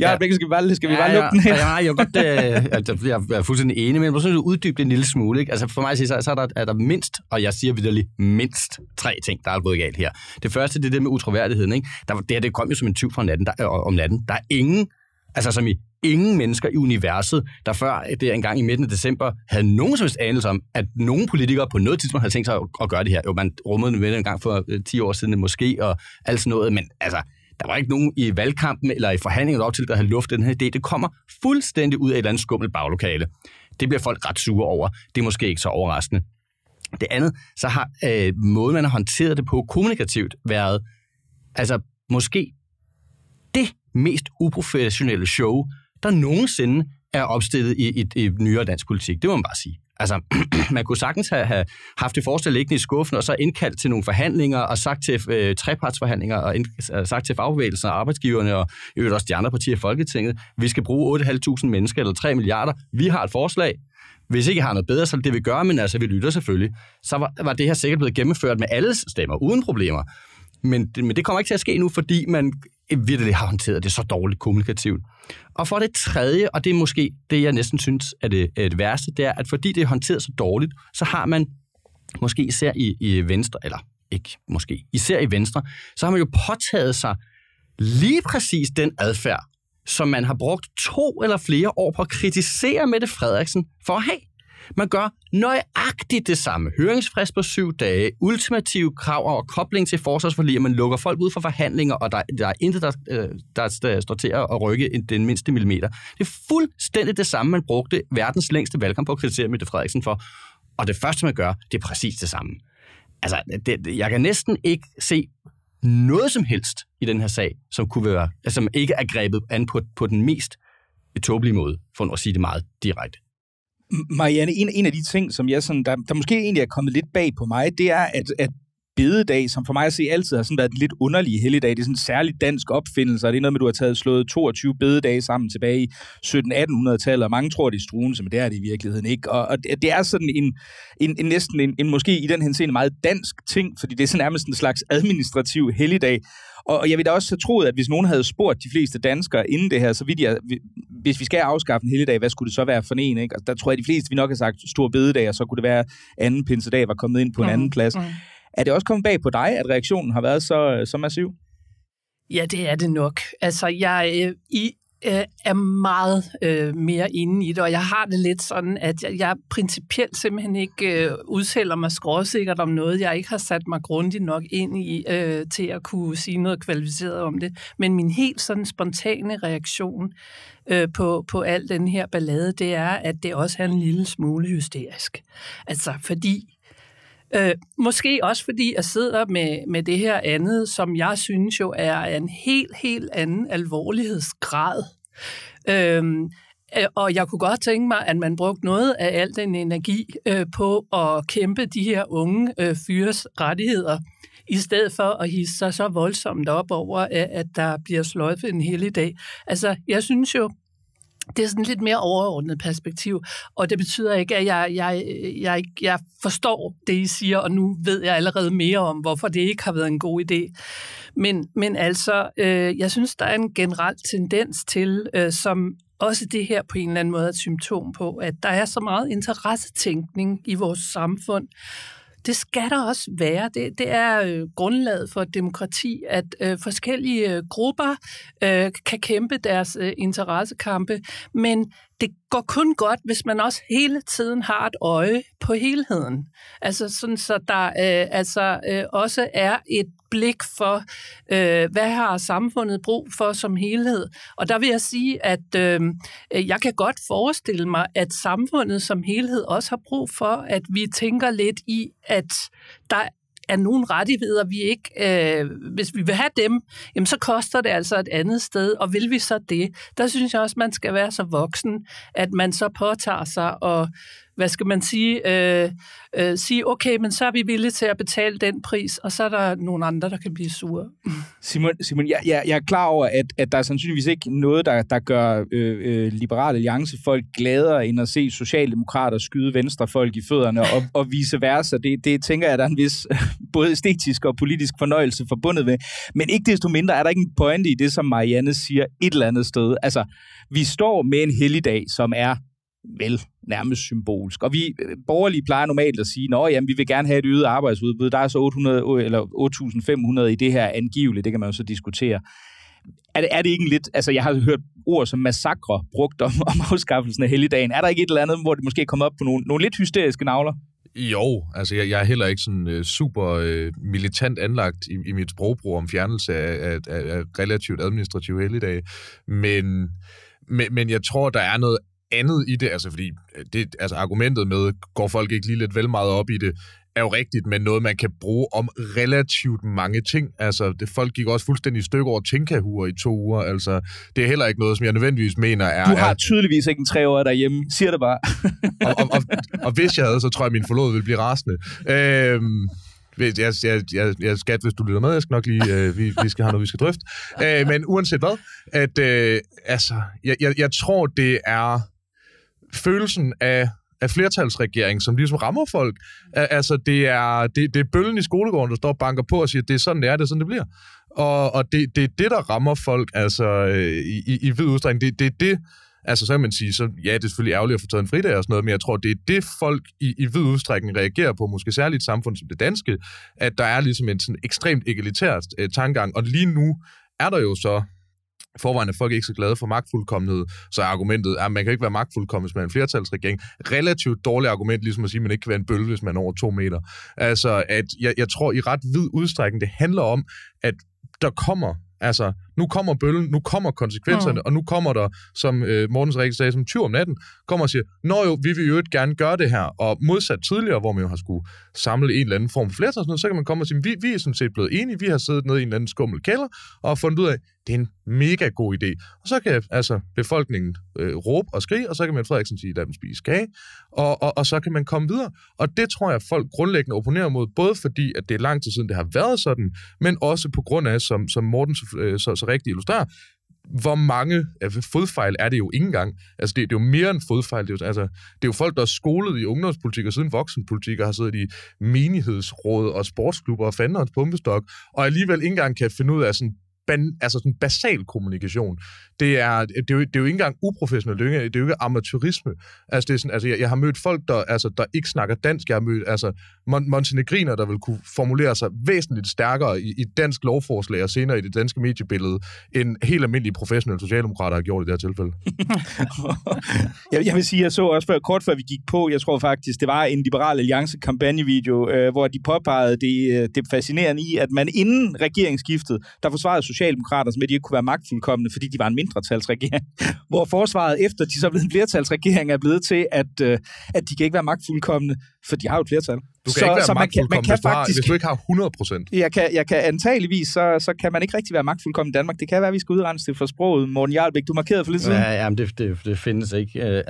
Jarlbæk, skal vi bare lukke den her? Jeg er fuldstændig enig, men måske uddybe det en lille smule. Ikke? Altså for mig er der mindst, og jeg siger videre lige mindst 3 ting, der er gået galt her. Det første, det er det med utroværdigheden. Ikke? Det kom jo som en tyv fra natten, om natten. Der er ingen, altså som i ingen mennesker i universet, der før det engang i midten af december, havde nogen som helst anelse om, at nogen politikere på noget tidspunkt havde tænkt sig at gøre det her. Jo, man rummede med det en gang for 10 år siden måske, og alt sådan noget, men altså, der var ikke nogen i valgkampen eller i forhandlingen op til, der havde luftet den her idé. Det kommer fuldstændig ud af et eller andet skummelt baglokale. Det bliver folk ret sure over. Det er måske ikke så overraskende. Det andet, så har måden, man har håndteret det på kommunikativt, været måske det mest uprofessionelle show, der nogensinde er opstillet i nyere dansk politik. Det må man bare sige. Altså, man kunne sagtens have haft det forslag liggende i skuffen, og så indkaldt til nogle forhandlinger, og sagt til trepartsforhandlinger, og sagt til fagbevægelsen og arbejdsgiverne, og i øvrigt også de andre partier i Folketinget, vi skal bruge 8.500 mennesker, eller 3 milliarder. Vi har et forslag. Hvis ikke I har noget bedre, så det vi gør, men altså, vi lytter selvfølgelig. Så var det her sikkert blevet gennemført med alles stemmer, uden problemer. Men det kommer ikke til at ske nu, fordi man virkelig har håndteret det så dårligt kommunikativt. Og for det tredje, og det er måske det, jeg næsten synes er det værste, det er, at fordi det er håndteret så dårligt, så har man måske især i Venstre, eller ikke måske, især i Venstre, så har man jo påtaget sig lige præcis den adfærd, som man har brugt 2 eller flere år på at kritisere Mette Frederiksen for at have. Man gør nøjagtigt det samme. Høringsfrist på 7 dage, ultimative krav og kobling til forsvarsforlig, og man lukker folk ud for forhandlinger, og der er intet, der står til at rykke den mindste millimeter. Det er fuldstændig det samme, man brugte verdens længste valgkamp på at kritisere Mette Frederiksen for. Og det første, man gør, det er præcis det samme. Altså, jeg kan næsten ikke se noget som helst i den her sag, som ikke er grebet an på den mest tåbelige måde, for at sige det meget direkte. Marianne, en af de ting, som jeg sådan, der måske egentlig er kommet lidt bag på mig, det er, at bededag, som for mig at se altid har sådan været en lidt underlig helligdag, det er sådan en særlig dansk opfindelse, og det er noget med, at du har slået 22 bededage sammen tilbage i 1700-1800-tallet, og mange tror, det er struense, men det er det i virkeligheden ikke. Og det er sådan en næsten en måske i den henseende meget dansk ting, fordi det er sådan nærmest en slags administrativ helligdag. Og jeg vil da også have troet, at hvis nogen havde spurgt de fleste danskere inden det her, så ville hvis vi skal afskaffe en helligdag, hvad skulle det så være for en? Ikke? Og der tror jeg, de fleste vi nok har sagt stor bededag, og så kunne det være anden pinsedag var kommet ind på en anden plads. Er det også kommet bag på dig, at reaktionen har været så massiv? Ja, det er det nok. Altså, jeg er meget mere inde i det, og jeg har det lidt sådan, at jeg principielt simpelthen ikke udtaler mig skråsikkert om noget, jeg ikke har sat mig grundigt nok ind i, til at kunne sige noget kvalificeret om det. Men min helt sådan spontane reaktion på al den her ballade, det er, at det også er en lille smule hysterisk. Altså, fordi måske også fordi jeg sidder med det her andet, som jeg synes jo er en helt, helt anden alvorlighedsgrad. Og jeg kunne godt tænke mig, at man brugte noget af al den energi på at kæmpe de her unge fyres rettigheder, i stedet for at hisse sig så voldsomt op over, at der bliver sløjfet en helligdag. Altså, jeg synes jo, det er sådan lidt mere overordnet perspektiv, og det betyder ikke, at jeg forstår det, I siger, og nu ved jeg allerede mere om, hvorfor det ikke har været en god idé. Men altså, jeg synes, der er en generel tendens til, som også det her på en eller anden måde er et symptom på, at der er så meget interessetænkning i vores samfund. Det skal der også være. Det er grundlaget for et demokrati, at forskellige grupper kan kæmpe deres interessekampe, men det går kun godt, hvis man også hele tiden har et øje på helheden. Altså sådan, så der også er et blik for, hvad har samfundet brug for som helhed. Og der vil jeg sige, at jeg kan godt forestille mig, at samfundet som helhed også har brug for, at vi tænker lidt i, at der er nogle rettigheder, vi ikke, hvis vi vil have dem, jamen så koster det altså et andet sted, og vil vi så det? Der synes jeg også, man skal være så voksen, at man så påtager sig og, hvad skal man sige, sige, okay, men så er vi villige til at betale den pris, og så er der nogle andre, der kan blive sure. Simon, jeg er klar over, at der er sandsynligvis ikke noget, der gør Liberal Alliance-folk gladere, end at se socialdemokrater skyde venstrefolk i fødderne og vice versa. Det tænker jeg, der er en vis både æstetisk og politisk fornøjelse forbundet med. Men ikke desto mindre er der ikke en pointe i det, som Marianne siger et eller andet sted. Altså, vi står med en helligdag, som er vel nærmest symbolsk. Og vi borgerlige plejer normalt at sige, at vi vil gerne have et øget arbejdsudbud. Der er så 800 eller 8.500 i det her angiveligt. Det kan man jo så diskutere. Er det ikke en lidt... Altså, jeg har hørt ord som massakre brugt om afskaffelsen af helligdagen. Er der ikke et eller andet, hvor det måske kommer op på nogle lidt hysteriske navler? Jo, altså jeg er heller ikke sådan super militant anlagt i mit sprogbrug om fjernelse af relativt administrative helligdage. Men jeg tror, der er noget andet i det, altså fordi argumentet med, går folk ikke lige lidt vel meget op i det, er jo rigtigt, men noget, man kan bruge om relativt mange ting. Altså, folk gik også fuldstændig i stykker over tinkahuer i 2 uger. Altså, det er heller ikke noget, som jeg nødvendigvis mener er... Du har tydeligvis ikke en 3-årig derhjemme, siger det bare. og hvis jeg havde, så tror jeg, min forlovede ville blive rasende. Jeg skat, hvis du lytter med, jeg skal nok lige... Vi skal have noget, vi skal drøfte. Men uanset hvad, at... Jeg tror, det er følelsen af flertalsregering, som ligesom rammer folk. Altså, det er bøllen i skolegården, der står og banker på og siger, det er sådan, det er, det er sådan, det bliver. Og det er det, der rammer folk, altså, i vid udstrækning. Det er det, altså, så kan man sige, så, ja, det er selvfølgelig ærgerligt at få taget en fridag og sådan noget, men jeg tror, det er det, folk i vid udstrækning reagerer på, måske særligt et samfund som det danske, at der er ligesom en sådan ekstremt egalitær tankegang, og lige nu er der jo så forvejen er folk ikke så glade for magtfuldkommenhed, så er argumentet, at man kan ikke være magtfuldkommen, hvis man er en flertalsregering. Relativt dårligt argument, ligesom at sige, at man ikke kan være en bølle, hvis man er over 2 meter. Altså, at jeg tror i ret vid udstrækning, det handler om, at der kommer, altså, nu kommer bøllen, nu kommer konsekvenserne, og nu kommer der, som Mortens Rikke sagde, som 20 om natten, kommer og siger, nå jo, vi vil jo gerne gøre det her, og modsat tidligere, hvor man jo har skulle samle en eller anden form for flertal, sådan noget, så kan man komme og sige, vi er sådan set blevet enige, vi har siddet nede i en eller anden skummel kælder, og fundet ud af, det er en mega god idé. Og så kan altså befolkningen råbe og skrige, og så kan man Frederiksen sige, lad dem spise kage, og så kan man komme videre. Og det tror jeg, folk grundlæggende opponerer mod, både fordi, at det er lang tid siden, det har været sådan, men også på grund af, som Morten så rigtig illustrerer, hvor mange fodfejl er det jo ikke engang. Altså, det er jo mere end fodfejl. Det er jo folk, der er skolet i ungdomspolitik og siden voksenpolitik og har siddet i menighedsråd og sportsklubber og fanderens pumpestok, og alligevel ikke engang kan finde ud af sådan sådan basal kommunikation. Det er jo ikke engang uprofessionel, det er jo ikke amatørisme. Altså, det er sådan, altså jeg har mødt folk, der ikke snakker dansk. Jeg har mødt altså montenegriner, der vil kunne formulere sig væsentligt stærkere i dansk lovforslag og senere i det danske mediebillede, end helt almindelige professionelle socialdemokrater har gjort i det her tilfælde. Jeg vil sige, jeg så også kort før vi gik på, jeg tror faktisk, det var en Liberal Alliance kampagnevideo, hvor de påpegede det fascinerende i, at man inden regeringsskiftet, der forsvarede socialdemokrater, som at de ikke kunne være magtfuldkommende, fordi de var en mindretalsregering. Hvor forsvaret efter, de så blev en flertalsregering, er blevet til, at de kan ikke være magtfuldkommende, for de har jo et flertal. Du kan ikke være magtfuldkommende, hvis du ikke har 100%. Jeg kan antageligvis, så kan man ikke rigtig være magtfuldkommende i Danmark. Det kan være, at vi skal udrense det for sproget. Morten Jarlbæk, du markerede for lidt siden. Ja, men det findes ikke.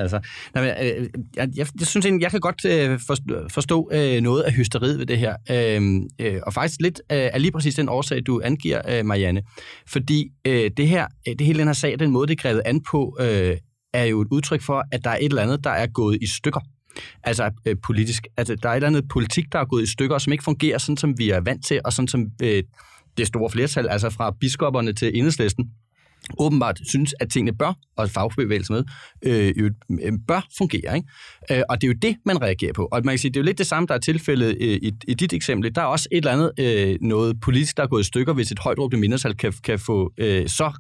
Jeg synes egentlig, jeg kan godt forstå noget af hysteriet ved det her. Og faktisk lidt af lige præcis den årsag, du angiver, Marianne. Fordi det hele den her sag, den måde, det er grebet an på, er jo et udtryk for, at der er et eller andet, der er gået i stykker. Altså politisk. Altså, der er et eller andet politik, der er gået i stykker, som ikke fungerer sådan, som vi er vant til, og sådan som det store flertal, altså fra biskopperne til Enhedslisten, åbenbart synes, at tingene bør, og fagbevægelsen med, bør fungere. Ikke? Og det er jo det, man reagerer på. Og man kan sige, det er jo lidt det samme, der er tilfældet i dit eksempel. Der er også et eller andet noget politisk, der er gået i stykker, hvis et højt råbende mindretal kan få så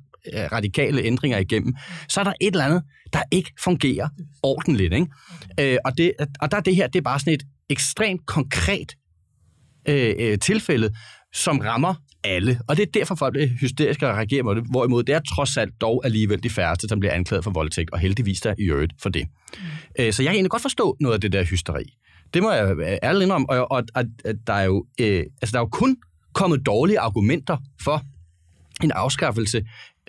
radikale ændringer igennem, så er der et eller andet, der ikke fungerer ordentligt. Ikke? Og der er det her, det er bare sådan et ekstremt konkret tilfælde, som rammer alle. Og det er derfor, folk bliver hysteriske og reagerer mod det, hvorimod det er trods alt dog alligevel de færreste, som bliver anklaget for voldtægt, og heldigvis der i øvrigt for det. Så jeg kan egentlig godt forstå noget af det der hysteri. Det må jeg ærligt indrømme, og der er jo, altså der er jo kun kommet dårlige argumenter for en afskaffelse.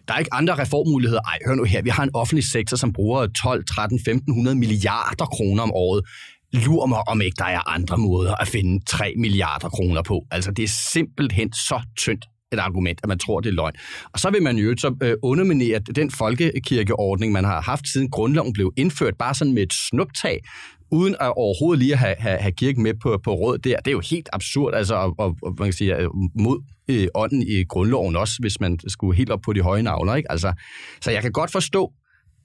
Der er ikke andre reformmuligheder. Ej, hør nu her, vi har en offentlig sektor, som bruger 12, 13, 1500 milliarder kroner om året. Lur mig, om ikke der er andre måder at finde 3 milliarder kroner på. Altså, det er simpelthen så tyndt et argument, at man tror, det er løgn. Og så vil man jo så underminere den folkekirkeordning, man har haft siden grundloven blev indført, bare sådan med et snuptag, uden at overhovedet lige at have kirken med på råd der. Det er jo helt absurd, altså, og man kan sige, mod ånden i grundloven også, hvis man skulle helt op på de høje navler, ikke? Altså, så jeg kan godt forstå,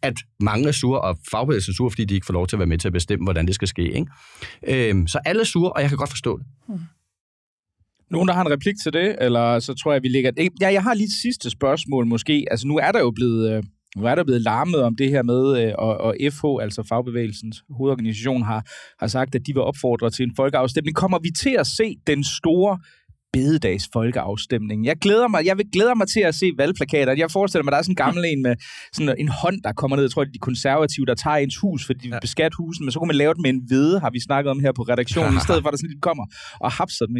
at mange er sure, og fagbevægelsen er sure, fordi de ikke får lov til at være med til at bestemme, hvordan det skal ske, ikke? Så alle er sure, og jeg kan godt forstå det. Nogen, der har en replik til det, eller så tror jeg, vi ligger... Ja, jeg har lige et sidste spørgsmål måske. Altså, nu er der jo blevet... Nu er der blevet larmet om det her med, og FH, altså fagbevægelsens hovedorganisation, har sagt, at de vil opfordre til en folkeafstemning. Kommer vi til at se den store bededags folkeafstemning. Jeg glæder mig til at se valgplakater. Jeg forestiller mig, der er sådan en gammel en med sådan en hånd, der kommer ned. Jeg tror, det er de konservative, der tager ens hus, fordi de vil beskatte husen. Men så kunne man lave det med en hvede, har vi snakket om her på redaktionen, i stedet for, at der sådan lidt kommer og hapser dem.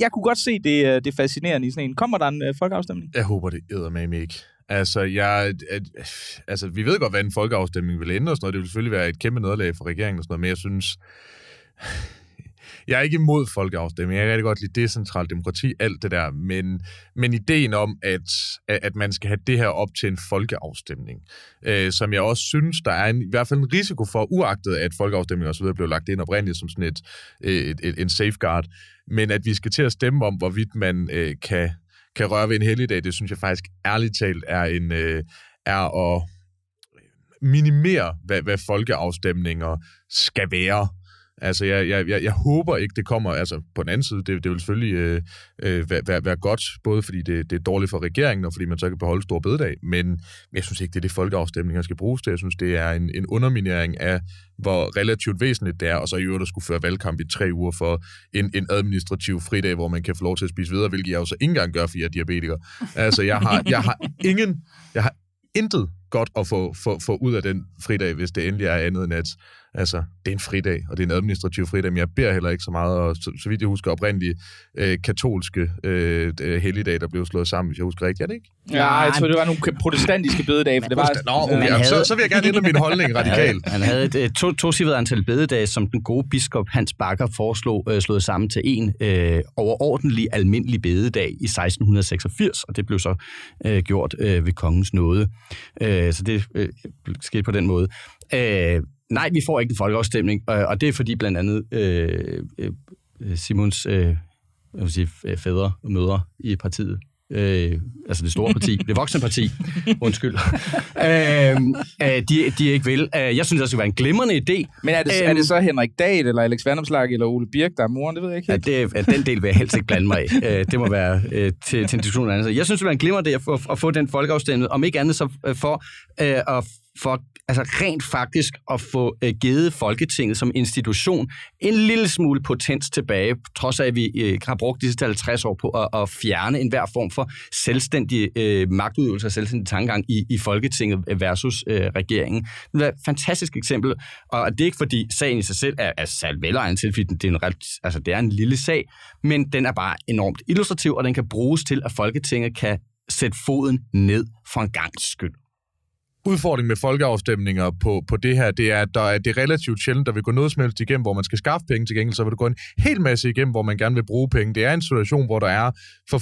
Jeg kunne godt se, det er fascinerende i sådan en. Kommer der en folkeafstemning? Jeg håber, det eddermame ikke. Altså, vi ved godt, hvad en folkeafstemning vil ende og sådan noget. Det vil selvfølgelig være et kæmpe nederlag for regeringen og sådan noget, men jeg synes... Jeg er ikke imod folkeafstemning. Jeg kan rigtig godt lide decentral demokrati, alt det der. Men ideen om, at man skal have det her op til en folkeafstemning, som jeg også synes, der er i hvert fald en risiko for, uagtet at folkeafstemninger osv. blev lagt ind oprindeligt som sådan en safeguard, men at vi skal til at stemme om, hvorvidt man kan røre ved en helligdag, det synes jeg faktisk ærligt talt er at minimere, hvad folkeafstemninger skal være. Altså, jeg håber ikke, det kommer... Altså, på den anden side, det vil selvfølgelig være godt, både fordi det er dårligt for regeringen, og fordi man så kan beholde store bededag, men jeg synes ikke, det er det, folkeafstemninger skal bruges til. Jeg synes, det er en underminering af, hvor relativt væsentligt det er, og så i øvrigt at skulle føre valgkamp i 3 uger for en administrativ fridag, hvor man kan få lov til at spise videre, hvilket jeg jo så ikke engang gør, fordi jeg er diabetiker. Altså, jeg har intet godt at få ud af den fridag, hvis det endelig er andet end at... Altså, det er en fridag, og det er en administrativ fridag, men jeg beder heller ikke så meget, og så vidt jeg husker oprindelige katolske helligdage, der blev slået sammen, hvis jeg husker rigtigt, er det ikke? Ja, jeg tror, det var nogle protestantiske bededage, for det var... Så vil jeg gerne ændre min holdning radikalt. Han havde et tocifret antal bededage, som den gode biskop Hans Bakker foreslog, slået sammen til en overordentlig almindelig bededag i 1686, og det blev så gjort ved kongens nåde. Så det skete på den måde. Nej, vi får ikke en folkeafstemning, og det er fordi blandt andet Simons fædre og mødre i partiet, altså det store parti, det voksne parti, undskyld, de ikke vil. Jeg synes, det skal være en glimrende idé. Men er det så Henrik Dahl, eller Alex Vandomslag, eller Ole Birk, der er moren, det ved jeg ikke helt. Den del vil jeg helst ikke blande mig i. Det må være til en diskussion eller andet. Jeg synes, det vil være en glimrende idé at få den folkeafstemning, om ikke andet så for altså rent faktisk at få givet Folketinget som institution en lille smule potens tilbage, trods af, at vi har brugt disse 50 år på at fjerne enhver form for selvstændig magtudøvelse og selvstændig tankegang i Folketinget versus regeringen. Det er et fantastisk eksempel, og det er ikke fordi sagen i sig selv er særlig velegnet til, fordi det er en lille sag, men den er bare enormt illustrativ, og den kan bruges til, at Folketinget kan sætte foden ned for en gangs skyld. Udfordringen med folkeafstemninger på det her, det er, at det er relativt sjældent, der vil gå noget som helst igennem, hvor man skal skaffe penge til gengæld, så vil det gå en hel masse igennem, hvor man gerne vil bruge penge. Det er en situation, hvor der er for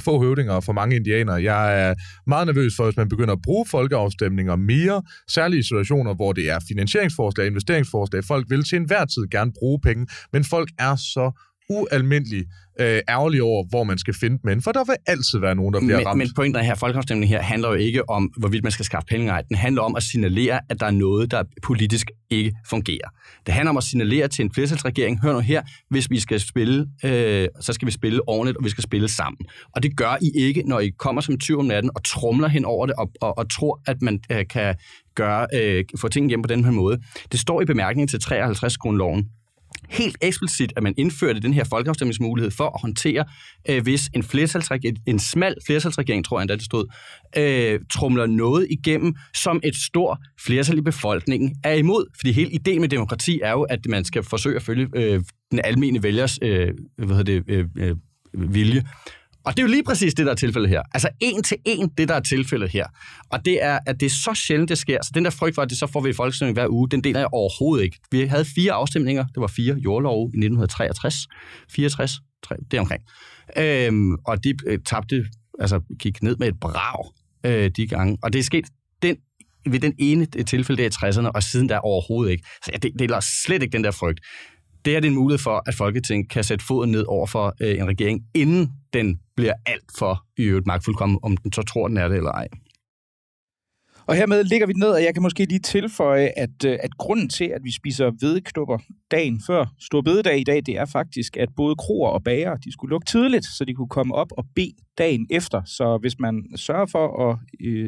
få høvdinger og for mange indianere. Jeg er meget nervøs for, hvis man begynder at bruge folkeafstemninger mere, særligt i situationer, hvor det er finansieringsforslag, investeringsforslag. Folk vil til enhver tid gerne bruge penge, men folk er så ualmindelig ærgerlig over, hvor man skal finde dem, for der vil altid være nogen, der bliver ramt. Men pointen her, folkeafstemningen her, handler jo ikke om, hvorvidt man skal skaffe penge. Den handler om at signalere, at der er noget, der politisk ikke fungerer. Det handler om at signalere til en flertalsregering, hør nu her, hvis vi skal spille, så skal vi spille ordentligt, og vi skal spille sammen. Og det gør I ikke, når I kommer som 20 om natten og tromler hen over det, og tror, at man kan få ting igennem på den her måde. Det står i bemærkningen til 53-grundloven, helt eksplicit, at man indførte den her folkeafstemningsmulighed for at håndtere, hvis en smal flertalsregering, tror jeg endda det stod, tromler noget igennem, som et stort flertal i befolkningen er imod. Fordi hele ideen med demokrati er jo, at man skal forsøge at følge den almene vælgers vilje. Og det er jo lige præcis det, der er tilfældet her. Altså en til en, det der er tilfældet her. Og det er, at det er så sjældent, det sker. Så den der frygt for, at det så får vi i folkestemning hver uge, den deler jeg overhovedet ikke. Vi havde 4 afstemninger. Det var 4 jordlove i 1963, 64, 3, det omkring. Og de tabte, altså gik ned med et brag de gange. Og det er sket ved den ene tilfælde der i 60'erne, og siden der overhovedet ikke. Så jeg deler slet ikke den der frygt. Det her er en mulighed for, at Folketinget kan sætte foden ned over for en regering, inden den bliver alt for i øvrigt magtfuldkommen, om den så tror, den er det eller ej. Og hermed ligger vi ned, og jeg kan måske lige tilføje, at grunden til, at vi spiser hvedeknopper dagen før store bededag i dag, det er faktisk, at både kroer og bager, de skulle lukke tidligt, så de kunne komme op og bede dagen efter. Så hvis man sørger for at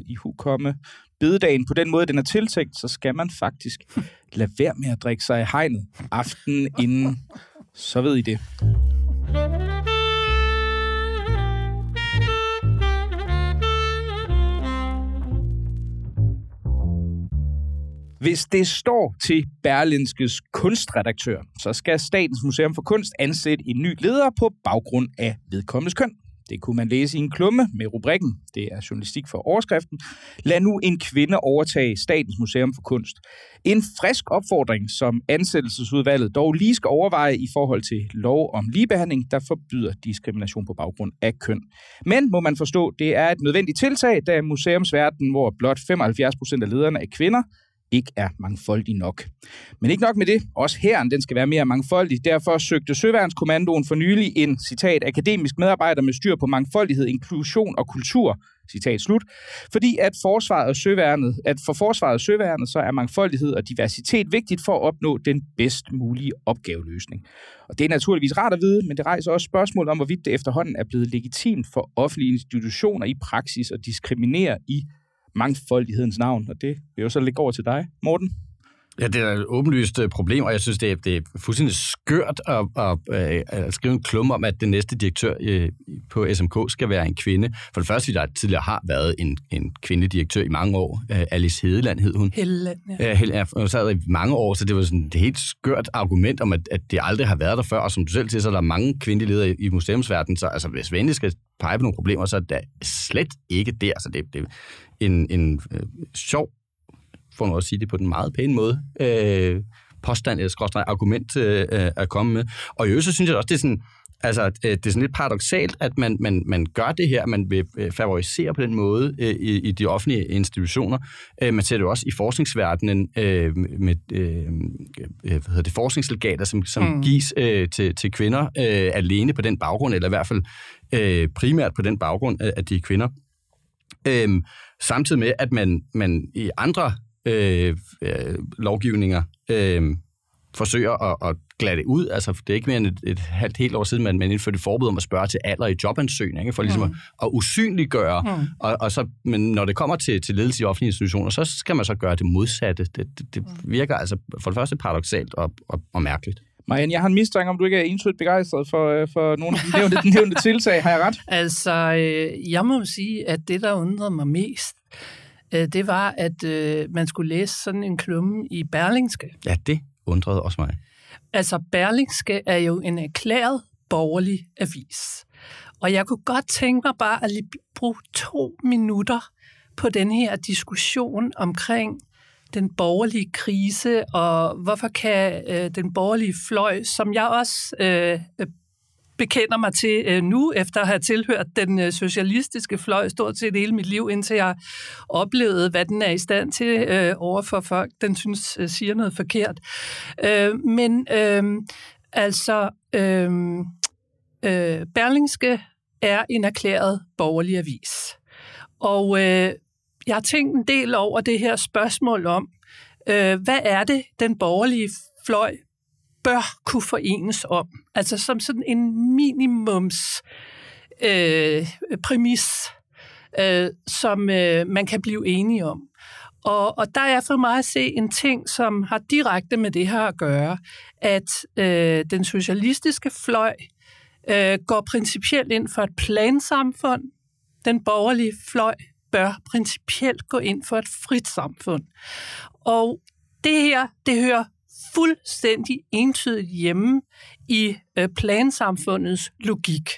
ihukomme bededagen på den måde, den er tiltænkt, så skal man faktisk lade være med at drikke sig i hegnet aftenen inden. Så ved I det. Hvis det står til Berlingskes kunstredaktør, så skal Statens Museum for Kunst ansætte en ny leder på baggrund af vedkommendes køn. Det kunne man læse i en klumme med rubrikken, det er journalistik for overskriften, lad nu en kvinde overtage Statens Museum for Kunst. En frisk opfordring, som ansættelsesudvalget dog lige skal overveje i forhold til lov om ligebehandling, der forbyder diskrimination på baggrund af køn. Men, må man forstå, det er et nødvendigt tiltag, da museumsverdenen, hvor blot 75% af lederne er kvinder, ikke er mangfoldig nok. Men ikke nok med det. Også hæren, den skal være mere mangfoldig. Derfor søgte Søværnskommandoen for nylig en, citat, akademisk medarbejder med styr på mangfoldighed, inklusion og kultur, citat slut, fordi at for forsvaret og søværnet, så er mangfoldighed og diversitet vigtigt for at opnå den bedst mulige opgaveløsning. Og det er naturligvis rart at vide, men det rejser også spørgsmål om, hvorvidt det efterhånden er blevet legitimt for offentlige institutioner i praksis at diskriminere i mangfoldighedens navn, og det vil jo så lægge over til dig, Morten. Ja, det er et åbenlyst problem, og jeg synes, det er fuldstændig skørt at skrive en klum om, at den næste direktør på SMK skal være en kvinde. For det første, der tidligere har været en kvindelig direktør i mange år. Alice Hedeland hed hun. Hedeland, ja. Hun sad i mange år, så det var sådan et helt skørt argument om, at det aldrig har været der før. Og som du selv siger, så er der mange kvindelige ledere i museumsverdenen, så altså, hvis vi endelig skal pege på nogle problemer, så er der slet ikke der. Så det er en sjov, for noget at sige det på den meget pæne måde, påstand eller skråstreg argument at komme med. Og i øvrigt, så synes jeg også, det er sådan, altså, det er sådan lidt paradoksalt, at man gør det her, man vil favorisere på den måde i de offentlige institutioner. Man ser det også i forskningsverdenen med forskningslegater, som gives til kvinder alene på den baggrund, eller i hvert fald primært på den baggrund, at de er kvinder. Samtidig med, at man i andre lovgivninger forsøger at glatte ud. Altså, det er ikke mere end et halvt helt år siden, man indførte et forbud om at spørge til alder i jobansøgninger, for ligesom at usynliggøre. Men når det kommer til ledelse i offentlige institutioner, så skal man så gøre det modsatte. Det virker altså for det første paradoksalt og mærkeligt. Marianne, jeg har en mistanke, om du ikke er entydigt begejstret for nogle af de nævnte tiltag. Har jeg ret? Altså, jeg må sige, at det, der undrede mig mest, det var, at man skulle læse sådan en klumme i Berlingske. Ja, det undrede også mig. Altså, Berlingske er jo en erklæret borgerlig avis. Og jeg kunne godt tænke mig bare at bruge 2 minutter på den her diskussion omkring den borgerlige krise, og hvorfor kan den borgerlige fløj, som jeg også bekender mig til nu, efter at have tilhørt den socialistiske fløj stort set hele mit liv, indtil jeg oplevede, hvad den er i stand til overfor folk, den synes siger noget forkert. Berlingske er en erklæret borgerlig avis. Og jeg har tænkt en del over det her spørgsmål om, hvad er det, den borgerlige fløj bør kunne forenes om? Altså som sådan en minimums præmis, som man kan blive enige om. Og der er for mig at se en ting, som har direkte med det her at gøre, at den socialistiske fløj går principielt ind for et plansamfund, den borgerlige fløj bør principielt gå ind for et frit samfund. Og det her, det hører fuldstændig entydigt hjemme i plansamfundets logik.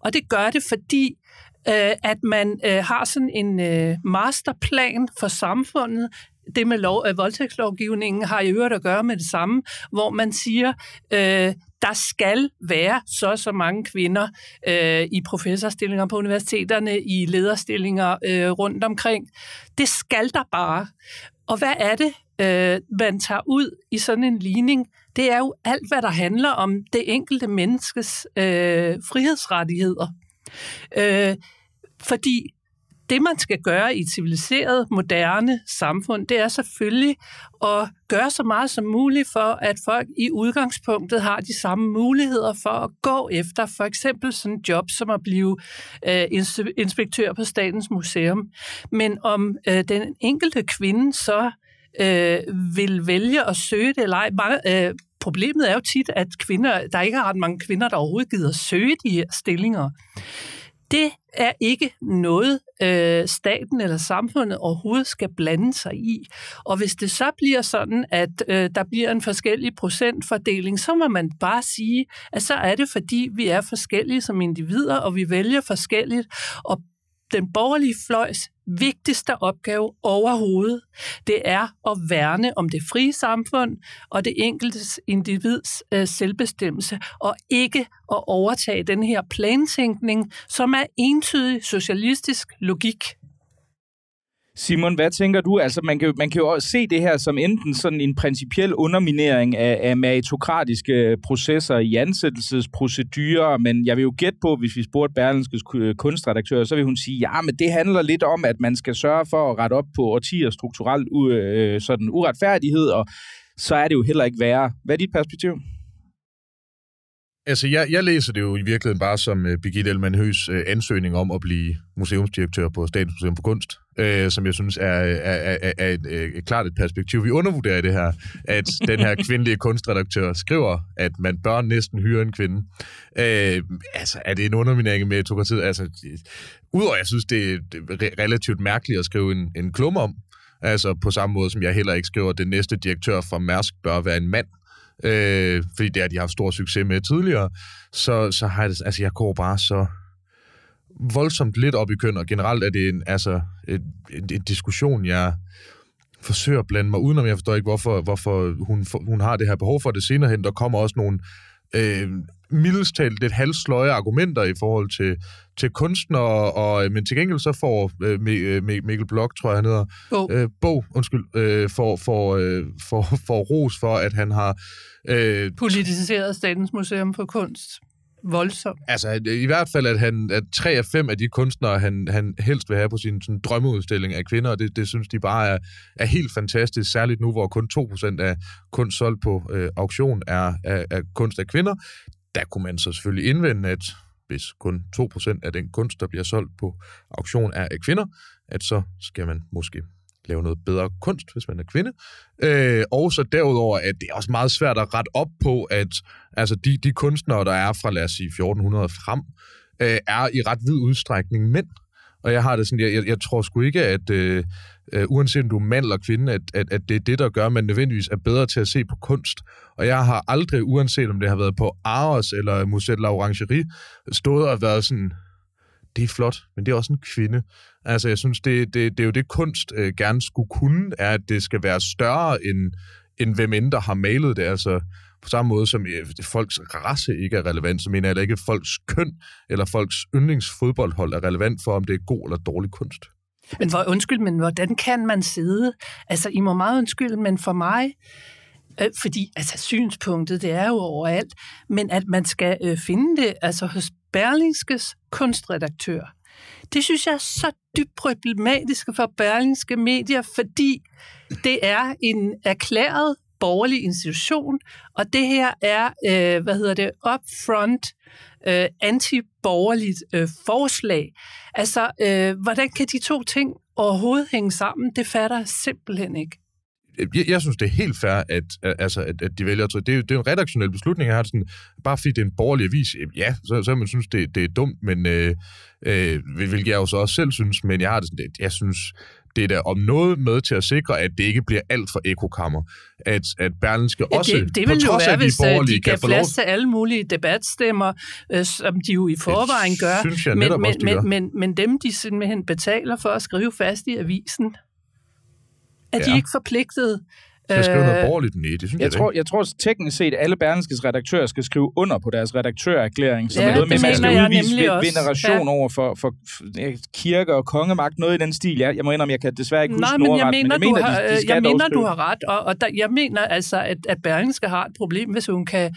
Og det gør det, fordi at man har sådan en masterplan for samfundet. Det med voldtægtslovgivningen har i øvrigt at gøre med det samme, hvor man siger, der skal være så mange kvinder i professorstillinger på universiteterne, i lederstillinger rundt omkring. Det skal der bare. Og hvad er det, man tager ud i sådan en ligning? Det er jo alt, hvad der handler om det enkelte menneskes frihedsrettigheder. Fordi det, man skal gøre i et civiliseret, moderne samfund, det er selvfølgelig at gøre så meget som muligt for, at folk i udgangspunktet har de samme muligheder for at gå efter for eksempel sådan et job som at blive inspektør på Statens Museum. Men om den enkelte kvinde så vil vælge at søge det eller ej, problemet er jo tit, at der ikke er ret mange kvinder, der overhovedet gider søge de her stillinger. det er ikke noget, staten eller samfundet overhovedet skal blande sig i. Og hvis det så bliver sådan, at der bliver en forskellig procentfordeling, så må man bare sige, at så er det, fordi vi er forskellige som individer, og vi vælger forskelligt, og den borgerlige fløjs vigtigste opgave overhovedet, det er at værne om det frie samfund og det enkeltes individs selvbestemmelse, og ikke at overtage den her plantænkning, som er entydig socialistisk logik. Simon, hvad tænker du? Altså, man kan jo også se det her som enten sådan en principiel underminering af meritokratiske processer i ansættelsesprocedurer, men jeg vil jo gætte på, hvis vi spurgte Berlingskes kunstredaktør, så vil hun sige, ja, men det handler lidt om, at man skal sørge for at rette op på årtier strukturel sådan uretfærdighed, og så er det jo heller ikke værre. Hvad er dit perspektiv? Altså, jeg læser det jo i virkeligheden bare som Birgitte Ellemann Høghs ansøgning om at blive museumsdirektør på Statens Museum for Kunst, som jeg synes er klart et perspektiv, vi undervurderer i det her, at den her kvindelige kunstredaktør skriver, at man bør næsten hyre en kvinde. Altså, er det en underminering med meritokratiet? Altså, udover jeg synes, det er relativt mærkeligt at skrive en klumme om, altså på samme måde, som jeg heller ikke skriver, at den næste direktør fra Mærsk bør være en mand, fordi det har de haft stor succes med tidligere, så har det, altså jeg går bare så voldsomt lidt op i køn, og generelt er det en diskussion, jeg forsøger at blande mig udenom. Jeg forstår ikke, hvorfor hun har det her behov for det senere hen. Der kommer også nogle mildest talt lidt halvsløje argumenter i forhold til kunstnere, men til gengæld så får Mikkel Blok, tror jeg han hedder, får ros for, at han har... politiseret Statens Museum for Kunst. Voldsomt. Altså i hvert fald, at 3 af 5 af de kunstnere, han helst vil have på sin sådan, drømmeudstilling af kvinder, og det synes de bare er helt fantastisk, særligt nu, hvor kun 2% af kunst solgt på auktion er af kunst af kvinder. Der kunne man så selvfølgelig indvende, at hvis kun 2% af den kunst, der bliver solgt på auktion er af kvinder, at så skal man måske lave noget bedre kunst, hvis man er kvinde. Og så derudover, at det er også meget svært at rette op på, at altså de kunstnere, der er fra, lad os sige, 1400 frem, er i ret vid udstrækning mænd. Og jeg har det sådan, jeg tror sgu ikke, at uanset om du er mand eller kvinde, at det er det, der gør, at man nødvendigvis er bedre til at se på kunst. Og jeg har aldrig, uanset om det har været på Aros eller Musée La Orangerie, stået og været sådan... Det er flot, men det er også en kvinde. Altså, jeg synes, det er jo det, kunst gerne skulle kunne, er, at det skal være større, end hvem end der har malet det. Altså, på samme måde som folks race ikke er relevant, så mener jeg ikke, at folks køn eller folks yndlingsfodboldhold er relevant for, om det er god eller dårlig kunst. Men hvordan kan man sidde? Altså, I må meget undskylde, men for mig... Fordi altså, synspunktet, det er jo overalt, men at man skal finde det altså, hos Berlingskes kunstredaktør, det synes jeg er så dybt problematisk for Berlingske Medier, fordi det er en erklæret borgerlig institution, og det her er, upfront antiborgerligt forslag. Altså, hvordan kan de to ting overhovedet hænge sammen? Det fatter jeg simpelthen ikke. Jeg synes, det er helt fair, at de vælger at trykke. Det er jo en redaktionel beslutning, jeg har sådan, bare fordi det er en borgerlig avis. Ja, så man synes, det er dumt, men hvilket jeg jo så også selv synes, men jeg har det sådan, jeg synes, det er da om noget med til at sikre, at det ikke bliver alt for ekokammer. At Berlingske også, det vil på trods af de borgerlige, kan få lov... Det vil jo være, hvis de kan plads til alle mulige debatstemmer, som de jo i forvejen gør. Synes jeg netop også, de gør. Men dem, de simpelthen betaler for at skrive fast i avisen... Er de ikke forpligtet? Jeg skriver noget borgerligt ned, det synes jeg ikke. Jeg tror teknisk set, at alle Berlingskes redaktører skal skrive under på deres redaktørerklæring, som er noget med, at man skal udvise veneration over for kirker og kongemagt, noget i den stil. Jeg må indrømme, jeg kan desværre ikke huske ordret, men jeg mener, du har ret, og der, jeg mener altså, at Berlingske har et problem, hvis hun kan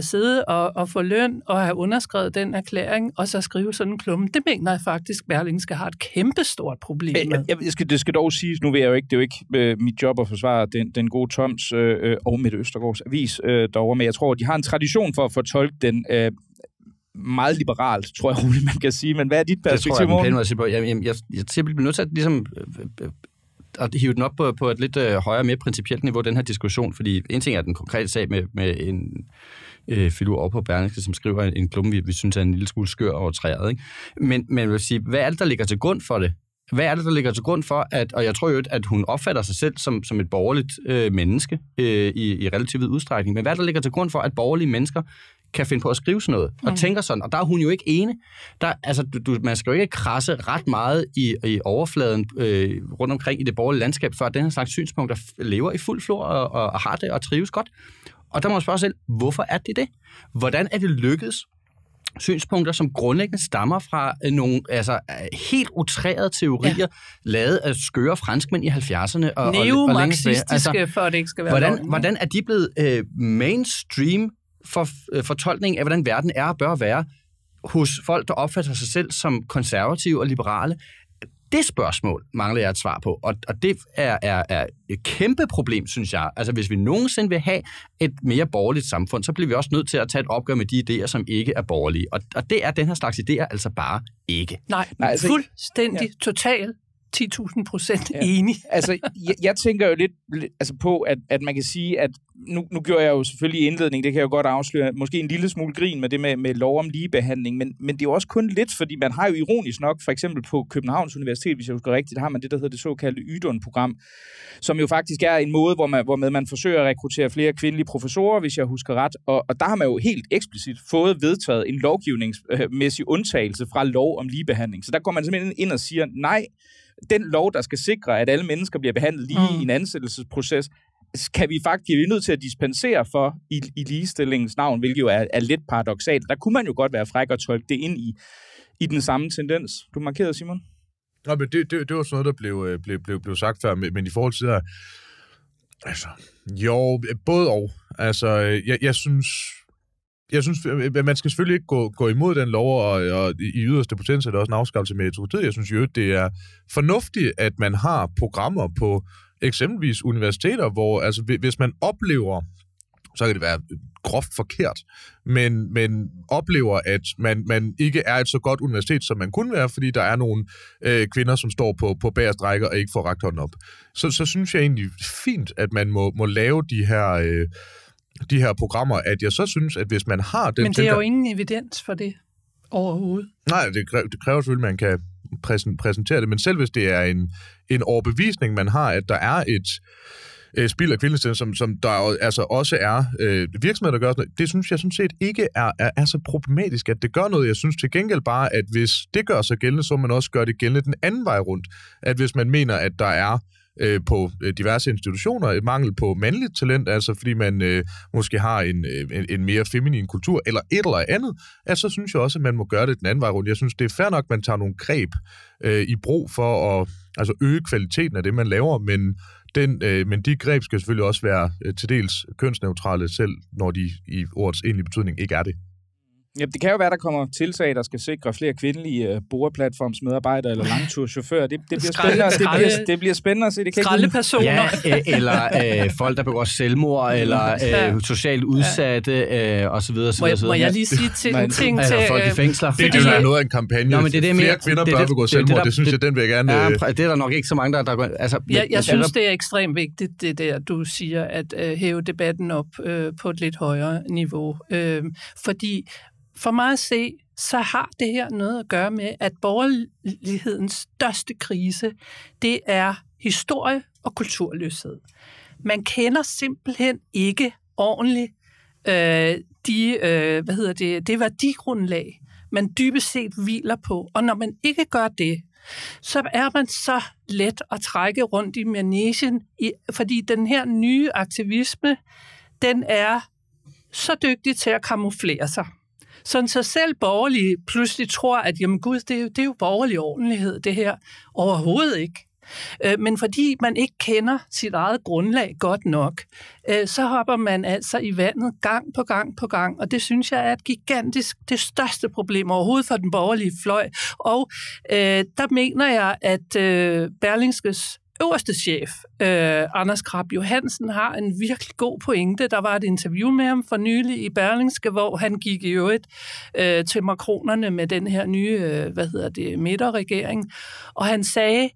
sidde og få løn og have underskrevet den erklæring, og så skrive sådan en klumme. Det mener jeg faktisk, Berlingske har et kæmpestort problem med. Det skal dog siges, nu vil jeg jo ikke, det er jo ikke mit job at forsvare den gode Toms og Mette Østergaards avis derovre, men jeg tror, de har en tradition for at fortolke den meget liberalt, tror jeg roligt, man kan sige. Men hvad er dit perspektiv, Morten? Det tror jeg, jeg bliver nødt til at, ligesom, at hive den op på et lidt højere, mere principielt niveau, den her diskussion, fordi en ting er den konkrete sag med en filur op på Berlingske, som skriver en klumpe, vi synes er en lille smule skør over træet. Ikke? Men jeg vil sige, hvad er det, der ligger til grund for det? Hvad er det, der ligger til grund for, og jeg tror jo, at hun opfatter sig selv som et borgerligt menneske i relativt vid udstrækning, men hvad er det, der ligger til grund for, at borgerlige mennesker kan finde på at skrive sådan noget, og tænker sådan, og der er hun jo ikke ene. Man skal jo ikke krasse ret meget i overfladen rundt omkring i det borgerlige landskab, før den her slags synspunkter lever i fuld flor og har det og trives godt. Og der må man spørge selv, hvorfor er det det? Hvordan er det lykkedes? Synspunkter, som grundlæggende stammer fra nogle helt utrærede teorier, lavet af skøre franskmænd i 70'erne. Neomarxistiske, for at det ikke skal være lovende. Hvordan er de blevet mainstream for fortolkningen af, hvordan verden er og bør være hos folk, der opfatter sig selv som konservative og liberale? Det spørgsmål mangler jeg et svar på, og det er et kæmpe problem, synes jeg. Altså, hvis vi nogensinde vil have et mere borgerligt samfund, så bliver vi også nødt til at tage et opgør med de idéer, som ikke er borgerlige. Og det er den her slags idéer altså bare ikke. Nej altså, fuldstændig, ja. Totalt 10.000% enig. Ja. Altså, jeg tænker jo lidt altså på, at man kan sige, at nu gjorde jeg jo selvfølgelig indledning, det kan jeg jo godt afsløre, måske en lille smule grin med det med lov om ligebehandling, men det er jo også kun lidt, fordi man har jo ironisk nok, for eksempel på Københavns Universitet, hvis jeg husker rigtigt, har man det, der hedder det såkaldte YDUN-program, som jo faktisk er en måde, hvormed man forsøger at rekruttere flere kvindelige professorer, hvis jeg husker ret, og der har man jo helt eksplicit fået vedtaget en lovgivningsmæssig undtagelse fra lov om ligebehandling. Så der går man simpelthen ind og siger, nej, den lov, der skal sikre, at alle mennesker bliver behandlet lige i en ansættelsesproces, kan vi faktisk blive nødt til at dispensere for i ligestillingens navn, hvilket jo er lidt paradoksalt. Der kunne man jo godt være fræk og tolke det ind i den samme tendens. Du markerede, Simon? Nej, men det var sådan noget, der blev sagt før, men i forhold til det her, altså, jo, både og. Altså, jeg synes, man skal selvfølgelig ikke gå imod den lov, og i yderste potens er det også en afskaffelse med autoritet. Jeg synes jo, det er fornuftigt, at man har programmer på eksempelvis universiteter, hvor altså, hvis man oplever, så kan det være groft forkert, men oplever, at man ikke er et så godt universitet, som man kunne være, fordi der er nogle kvinder, som står på bagerste række og ikke får rakt hånden op. Så synes jeg egentlig fint, at man må lave de her programmer, at jeg så synes, at hvis man har den... Men det er jo ingen evidens for det overhovedet. Nej, det kræver selvfølgelig, at man kan præsentere det, men selv hvis det er en overbevisning, man har, at der er et spild af kvindestemme, som der altså også er virksomheder, der gør sådan noget, det synes jeg sådan set ikke er så problematisk, at det gør noget. Jeg synes til gengæld bare, at hvis det gør sig gældende, så man også gør det gældende den anden vej rundt. At hvis man mener, at der er på diverse institutioner et mangel på mandligt talent, altså fordi man måske har en mere feminin kultur eller et eller andet, så synes jeg også, at man må gøre det den anden vej rundt. Jeg synes, det er fair nok, at man tager nogle greb i brug for at altså øge kvaliteten af det, man laver, men de greb skal selvfølgelig også være til dels kønsneutrale, selv når de i ordets egentlige betydning ikke er det. Ja, det kan jo være, der kommer tiltag, der skal sikre flere kvindelige boreplatformsmedarbejdere eller langturschauffører. Det bliver spændende at se. Skraldepersoner. Ja, eller folk, der begår selvmord, eller socialt udsatte, og så videre. Må jeg lige sige til en ting til... Altså, folk i fængsler. Det vil være noget af en kampagne. Nå, flere kvinder bør begå selvmord. Det synes jeg, den vil jeg gerne... Ja, det er der nok ikke så mange, der går... Altså, jeg synes, det er ekstremt vigtigt, det der, du siger, at hæve debatten op på et lidt højere niveau. Fordi... For mig at se, så har det her noget at gøre med, at borgerlighedens største krise, det er historie og kulturløshed. Man kender simpelthen ikke ordentligt det værdigrundlag, man dybest set hviler på. Og når man ikke gør det, så er man så let at trække rundt i manegen, fordi den her nye aktivisme, den er så dygtig til at kamuflere sig. Sådan så selv borgerlige pludselig tror, at jamen gud, det er jo borgerlig ordentlighed, det her. Overhovedet ikke. Men fordi man ikke kender sit eget grundlag godt nok, så hopper man altså i vandet gang på gang på gang, og det synes jeg er et gigantisk, det største problem overhovedet for den borgerlige fløj. Og der mener jeg, at Berlingskes øverste chef, Anders Krab Johansen, har en virkelig god pointe. Der var et interview med ham for nylig i Berlingske, hvor han gik i øvrigt til Macronerne med den her nye, midterregering. Og han sagde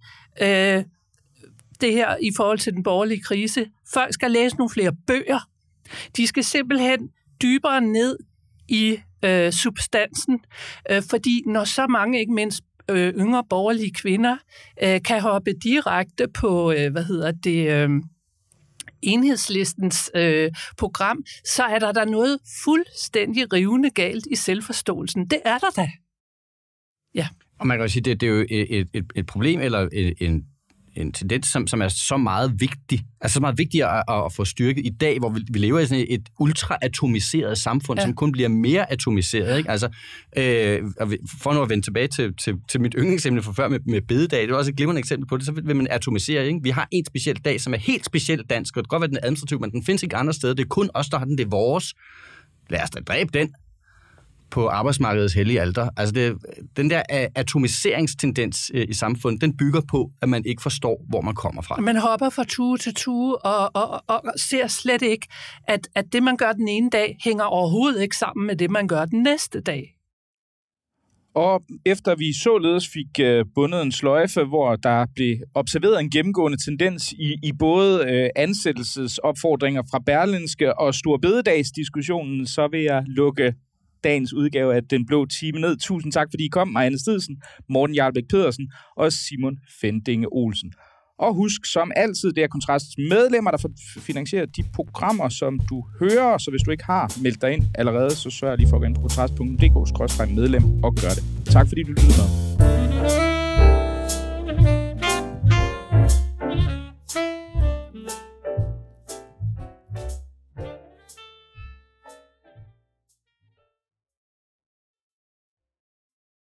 det her i forhold til den borgerlige krise. Folk skal læse nogle flere bøger. De skal simpelthen dybere ned i substansen, fordi når så mange, ikke mindst yngre borgerlige kvinder, kan hoppe direkte på, Enhedslistens program, så er der noget fuldstændig rivende galt i selvforståelsen. Det er der da. Ja. Og man kan jo sige, det er jo et problem, eller en tendens, som er så meget vigtig, altså så meget vigtig at få styrket i dag, hvor vi lever i sådan et ultraatomiseret samfund, ja, som kun bliver mere atomiseret, ikke? Altså, for nu at vende tilbage til mit yndlingsemne fra før med bededag, det var også et glimrende eksempel på det, så vil man atomisere, ikke? Vi har en speciel dag, som er helt specielt dansk, og det kan godt være, den er administrativ, men den findes ikke andre steder, det er kun os, der har den, det er vores. Lad os da dræbe den på arbejdsmarkedets hellige alter. Altså den der atomiseringstendens i samfundet, den bygger på, at man ikke forstår, hvor man kommer fra. Man hopper fra tue til tue og ser slet ikke, at det, man gør den ene dag, hænger overhovedet ikke sammen med det, man gør den næste dag. Og efter vi således fik bundet en sløjfe, hvor der blev observeret en gennemgående tendens i både ansættelsesopfordringer fra Berlingske og Storbededagsdiskussionen, så vil jeg lukke dagens udgave af Den Blå Time ned. Tusind tak, fordi I kom. Marianne Stidsen, Morten Jarlbæk Pedersen og Simon Fendinge Olsen. Og husk som altid, det er Kontrasts medlemmer, der finansierer de programmer, som du hører. Så hvis du ikke har meldt dig ind allerede, så sørg lige for at gå ind på kontrast.dk/medlem og gør det. Tak fordi du lyttede med.